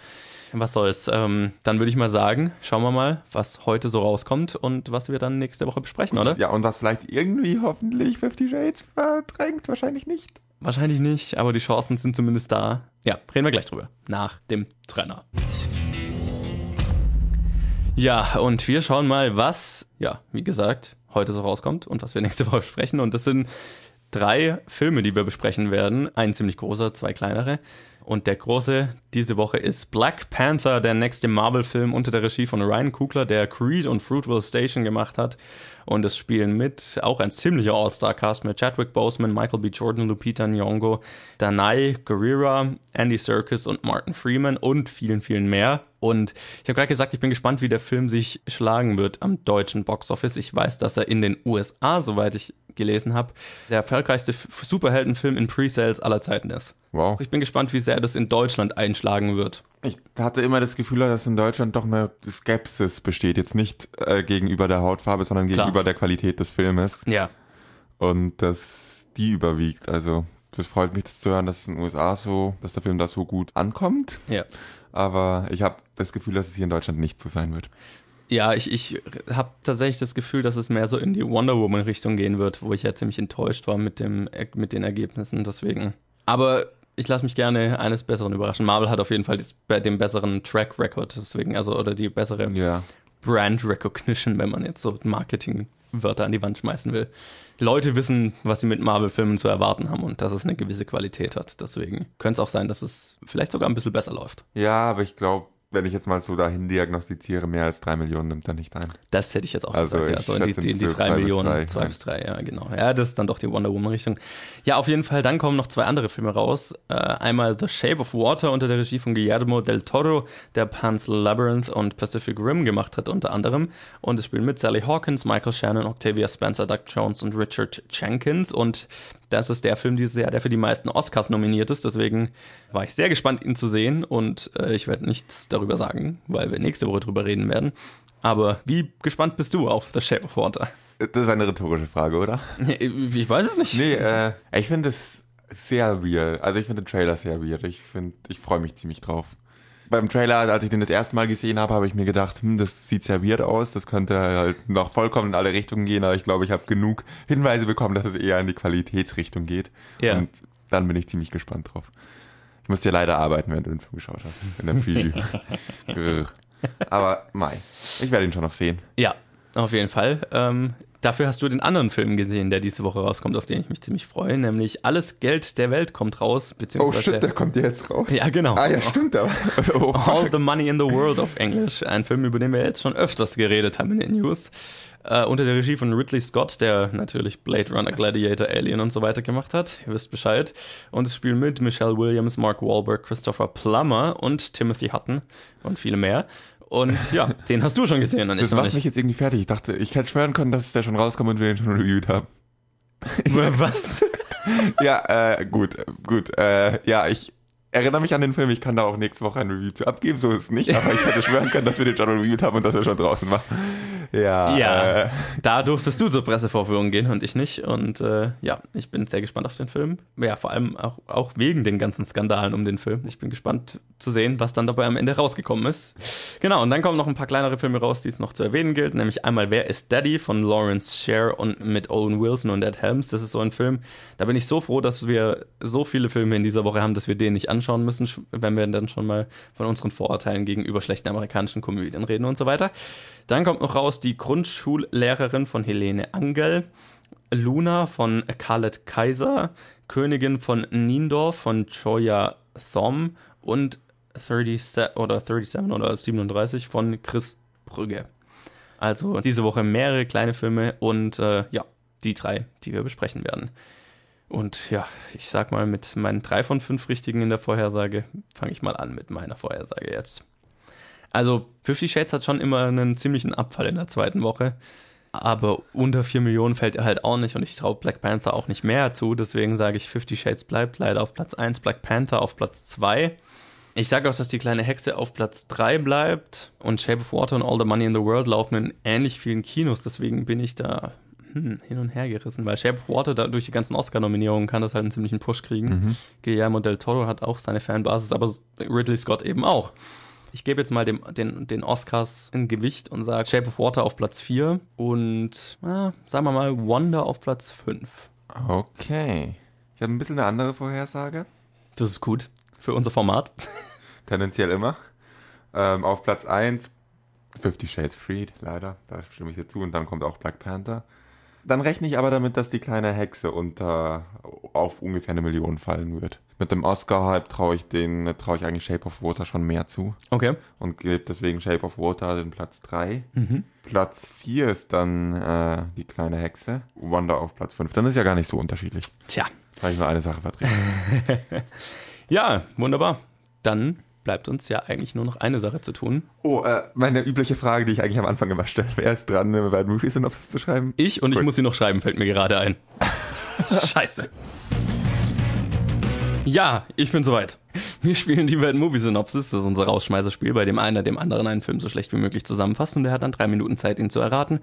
was soll's. Dann würde ich mal sagen, schauen wir mal, was heute so rauskommt und was wir dann nächste Woche besprechen, oder? Ja, und was vielleicht irgendwie hoffentlich 50 Shades verdrängt, wahrscheinlich nicht. Wahrscheinlich nicht, aber die Chancen sind zumindest da. Ja, reden wir gleich drüber, nach dem Trainer. Ja, und wir schauen mal, was, ja, wie gesagt, heute so rauskommt und was wir nächste Woche besprechen. Und das sind 3 Filme, die wir besprechen werden. Ein ziemlich großer, 2 kleinere. Und der große diese Woche ist Black Panther, der nächste Marvel-Film unter der Regie von Ryan Coogler, der Creed und Fruitvale Station gemacht hat. Und es spielen mit auch ein ziemlicher All-Star-Cast mit Chadwick Boseman, Michael B. Jordan, Lupita Nyong'o, Danai Gurira, Andy Serkis und Martin Freeman und vielen, vielen mehr. Und ich habe gerade gesagt, ich bin gespannt, wie der Film sich schlagen wird am deutschen Boxoffice. Ich weiß, dass er in den USA, soweit ich gelesen habe, der erfolgreichste Superheldenfilm in Pre-Sales aller Zeiten ist. Wow. Ich bin gespannt, wie sehr das in Deutschland einschlagen wird. Ich hatte immer das Gefühl, dass in Deutschland doch eine Skepsis besteht. Jetzt nicht gegenüber der Hautfarbe, sondern gegenüber der Qualität des Filmes. Ja. Und dass die überwiegt. Also es freut mich, das zu hören, dass es in den USA so, dass der Film da so gut ankommt. Ja. Aber ich habe das Gefühl, dass es hier in Deutschland nicht so sein wird. Ja, ich habe tatsächlich das Gefühl, dass es mehr so in die Wonder Woman-Richtung gehen wird, wo ich ja ziemlich enttäuscht war mit den Ergebnissen. Deswegen Aber ich lasse mich gerne eines Besseren überraschen. Marvel hat auf jeden Fall den besseren Track Record, deswegen, also, oder die bessere Brand Recognition, wenn man jetzt so Marketingwörter an die Wand schmeißen will. Leute wissen, was sie mit Marvel-Filmen zu erwarten haben und dass es eine gewisse Qualität hat. Deswegen könnte es auch sein, dass es vielleicht sogar ein bisschen besser läuft. Ja, aber ich glaube, wenn ich jetzt mal so dahin diagnostiziere, mehr als 3 Millionen nimmt er nicht ein. Das hätte ich jetzt auch gesagt, ja. Also die 3 Millionen, 2 bis 3, ja, genau. Ja, das ist dann doch die Wonder Woman-Richtung. Ja, auf jeden Fall, dann kommen noch 2 andere Filme raus. Einmal The Shape of Water unter der Regie von Guillermo del Toro, der Pan's Labyrinth und Pacific Rim gemacht hat unter anderem. Und es spielen mit Sally Hawkins, Michael Shannon, Octavia Spencer, Doug Jones und Richard Jenkins. Und das ist der Film dieses Jahr, der für die meisten Oscars nominiert ist. Deswegen war ich sehr gespannt, ihn zu sehen. Und ich werde nichts darüber sagen, weil wir nächste Woche drüber reden werden. Aber wie gespannt bist du auf The Shape of Water? Das ist eine rhetorische Frage, oder? Ich weiß es nicht. Nee, ich finde es sehr weird. Also ich finde den Trailer sehr weird. Ich freue mich ziemlich drauf. Beim Trailer, als ich den das erste Mal gesehen habe, habe ich mir gedacht, das sieht sehr weird aus, das könnte halt noch vollkommen in alle Richtungen gehen, aber ich glaube, ich habe genug Hinweise bekommen, dass es eher in die Qualitätsrichtung geht. Ja. Und dann bin ich ziemlich gespannt drauf. Ich muss dir leider arbeiten, wenn du den Film geschaut hast, in der Preview. Aber mei, ich werde ihn schon noch sehen. Ja, auf jeden Fall. Dafür hast du den anderen Film gesehen, der diese Woche rauskommt, auf den ich mich ziemlich freue, nämlich Alles Geld der Welt kommt raus, beziehungsweise... Oh shit, der kommt ja jetzt raus. Ja, genau. Ah ja, stimmt. Oh, All the Money in the World auf Englisch. Ein Film, über den wir jetzt schon öfters geredet haben in den News. Unter der Regie von Ridley Scott, der natürlich Blade Runner, Gladiator, Alien und so weiter gemacht hat. Ihr wisst Bescheid. Und es spielt mit Michelle Williams, Mark Wahlberg, Christopher Plummer und Timothy Hutton und viele mehr. Und ja, den hast du schon gesehen. Und das macht mich jetzt irgendwie fertig. Ich dachte, ich hätte schwören können, dass der schon rauskommt und wir den schon reviewed haben. Was? Ja, gut. Ja, ich erinnere mich an den Film. Ich kann da auch nächste Woche ein Review zu abgeben. So ist es nicht. Aber ich hätte schwören können, dass wir den schon reviewed haben und dass er schon draußen war. Ja. Da durftest du zur Pressevorführung gehen und ich nicht. Und ja, ich bin sehr gespannt auf den Film. Ja, vor allem auch wegen den ganzen Skandalen um den Film. Ich bin gespannt zu sehen, was dann dabei am Ende rausgekommen ist. Genau, und dann kommen noch ein paar kleinere Filme raus, die es noch zu erwähnen gilt, nämlich einmal Wer ist Daddy von Lawrence Sher und mit Owen Wilson und Ed Helms. Das ist so ein Film, da bin ich so froh, dass wir so viele Filme in dieser Woche haben, dass wir den nicht anschauen müssen, wenn wir dann schon mal von unseren Vorurteilen gegenüber schlechten amerikanischen Komödien reden und so weiter. Dann kommt noch raus Die Grundschullehrerin von Helene Angell, Luna von Khaled Kaiser, Königin von Niendorf von Choya Thom und 37 von Chris Brügge. Also diese Woche mehrere kleine Filme und ja, die 3, die wir besprechen werden. Und ja, ich sag mal, mit meinen 3 von 5 Richtigen in der Vorhersage fange ich mal an mit meiner Vorhersage jetzt. Also 50 Shades hat schon immer einen ziemlichen Abfall in der 2. Woche, aber unter 4 Millionen fällt er halt auch nicht und ich traue Black Panther auch nicht mehr zu, deswegen sage ich, 50 Shades bleibt leider auf Platz 1, Black Panther auf Platz 2. Ich sage auch, dass die kleine Hexe auf Platz 3 bleibt und Shape of Water und All the Money in the World laufen in ähnlich vielen Kinos, deswegen bin ich da hin und her gerissen, weil Shape of Water da durch die ganzen Oscar-Nominierungen kann das halt einen ziemlichen Push kriegen. Guillermo del Toro hat auch seine Fanbasis, aber Ridley Scott eben auch. Ich gebe jetzt mal den Oscars ein Gewicht und sage Shape of Water auf Platz 4 und sagen wir mal Wonder auf Platz 5. Okay. Ich habe ein bisschen eine andere Vorhersage. Das ist gut. Für unser Format. Tendenziell immer. Auf Platz 1 50 Shades Freed, leider. Da stimme ich dir zu. Und dann kommt auch Black Panther. Dann rechne ich aber damit, dass die kleine Hexe auf ungefähr 1 Million fallen wird. Mit dem Oscar-Hype traue ich eigentlich Shape of Water schon mehr zu. Okay. Und gebe deswegen Shape of Water den Platz 3. Platz 4 ist dann die kleine Hexe. Wonder auf Platz 5. Dann ist ja gar nicht so unterschiedlich. Tja. Da habe ich nur eine Sache vertreten. Ja, wunderbar. Dann bleibt uns ja eigentlich nur noch eine Sache zu tun. Oh, meine übliche Frage, die ich eigentlich am Anfang immer stelle. Wer ist dran, bei Movie-Synopsis zu schreiben? Ich muss sie noch schreiben, fällt mir gerade ein. Scheiße. Ja, ich bin soweit. Wir spielen die Bad Movie Synopsis, das ist unser Rausschmeißerspiel, bei dem einer dem anderen einen Film so schlecht wie möglich zusammenfasst und der hat dann 3 Minuten Zeit, ihn zu erraten.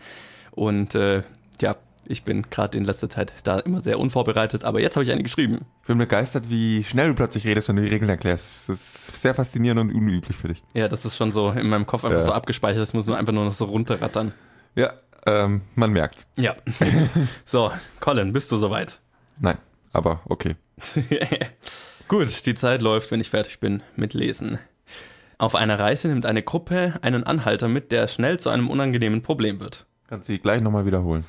Und ja, ich bin gerade in letzter Zeit da immer sehr unvorbereitet, aber jetzt habe ich eine geschrieben. Ich bin begeistert, wie schnell du plötzlich redest, wenn du die Regeln erklärst. Das ist sehr faszinierend und unüblich für dich. Ja, das ist schon so in meinem Kopf einfach so abgespeichert, das muss man einfach nur noch so runterrattern. Ja, man merkt's. Ja. So, Colin, bist du soweit? Nein. aber okay. Gut, die Zeit läuft, wenn ich fertig bin mit Lesen. Auf einer Reise nimmt eine Gruppe einen Anhalter mit, der schnell zu einem unangenehmen Problem wird. Kannst du die gleich nochmal wiederholen.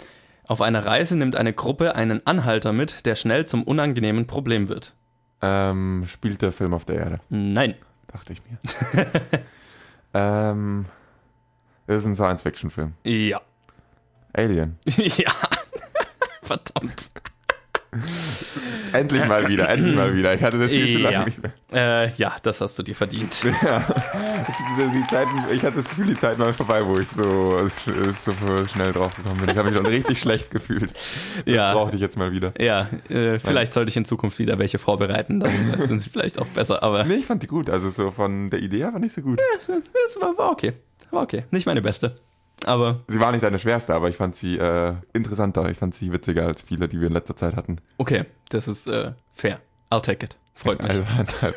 Auf einer Reise nimmt eine Gruppe einen Anhalter mit, der schnell zum unangenehmen Problem wird. Spielt der Film auf der Erde? Nein. Dachte ich mir. Das ist ein Science-Fiction-Film. Ja. Alien. Ja. Verdammt. Endlich mal wieder. Ich hatte das viel zu lange nicht mehr. Ja, das hast du dir verdient. Ja. Ich hatte das Gefühl, die Zeit war vorbei, wo ich so schnell drauf gekommen bin. Ich habe mich schon richtig schlecht gefühlt. Das brauchte ich jetzt mal wieder. Ja, vielleicht sollte ich in Zukunft wieder welche vorbereiten, dann sind sie vielleicht auch besser. Aber nee, ich fand die gut. Also so von der Idee her war nicht so gut. Ja, das war okay. War okay. Nicht meine beste. Aber sie war nicht deine schwerste, aber ich fand sie interessanter. Ich fand sie witziger als viele, die wir in letzter Zeit hatten. Okay, das ist fair. I'll take it. Freut mich.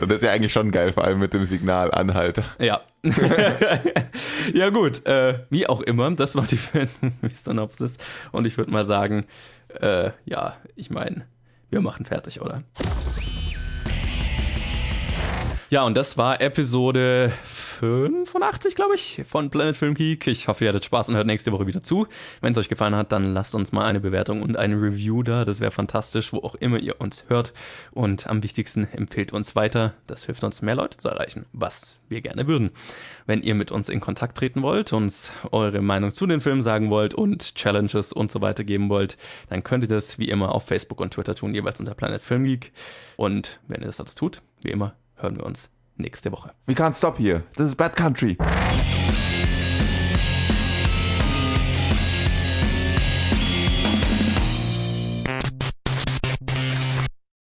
Und das ist ja eigentlich schon geil, vor allem mit dem Signal Anhalter. Ja. Ja gut, wie auch immer, das war die Film-Synopsis. Und ich würde mal sagen, ich meine, wir machen fertig, oder? Ja, und das war Episode 85, glaube ich, von Planet Film Geek. Ich hoffe, ihr hattet Spaß und hört nächste Woche wieder zu. Wenn es euch gefallen hat, dann lasst uns mal eine Bewertung und ein Review da. Das wäre fantastisch, wo auch immer ihr uns hört. Und am wichtigsten, empfehlt uns weiter. Das hilft uns, mehr Leute zu erreichen, was wir gerne würden. Wenn ihr mit uns in Kontakt treten wollt, uns eure Meinung zu den Filmen sagen wollt und Challenges und so weiter geben wollt, dann könnt ihr das wie immer auf Facebook und Twitter tun, jeweils unter Planet Film Geek. Und wenn ihr das alles tut, wie immer, hören wir uns nächste Woche. We can't stop here. This is bad country.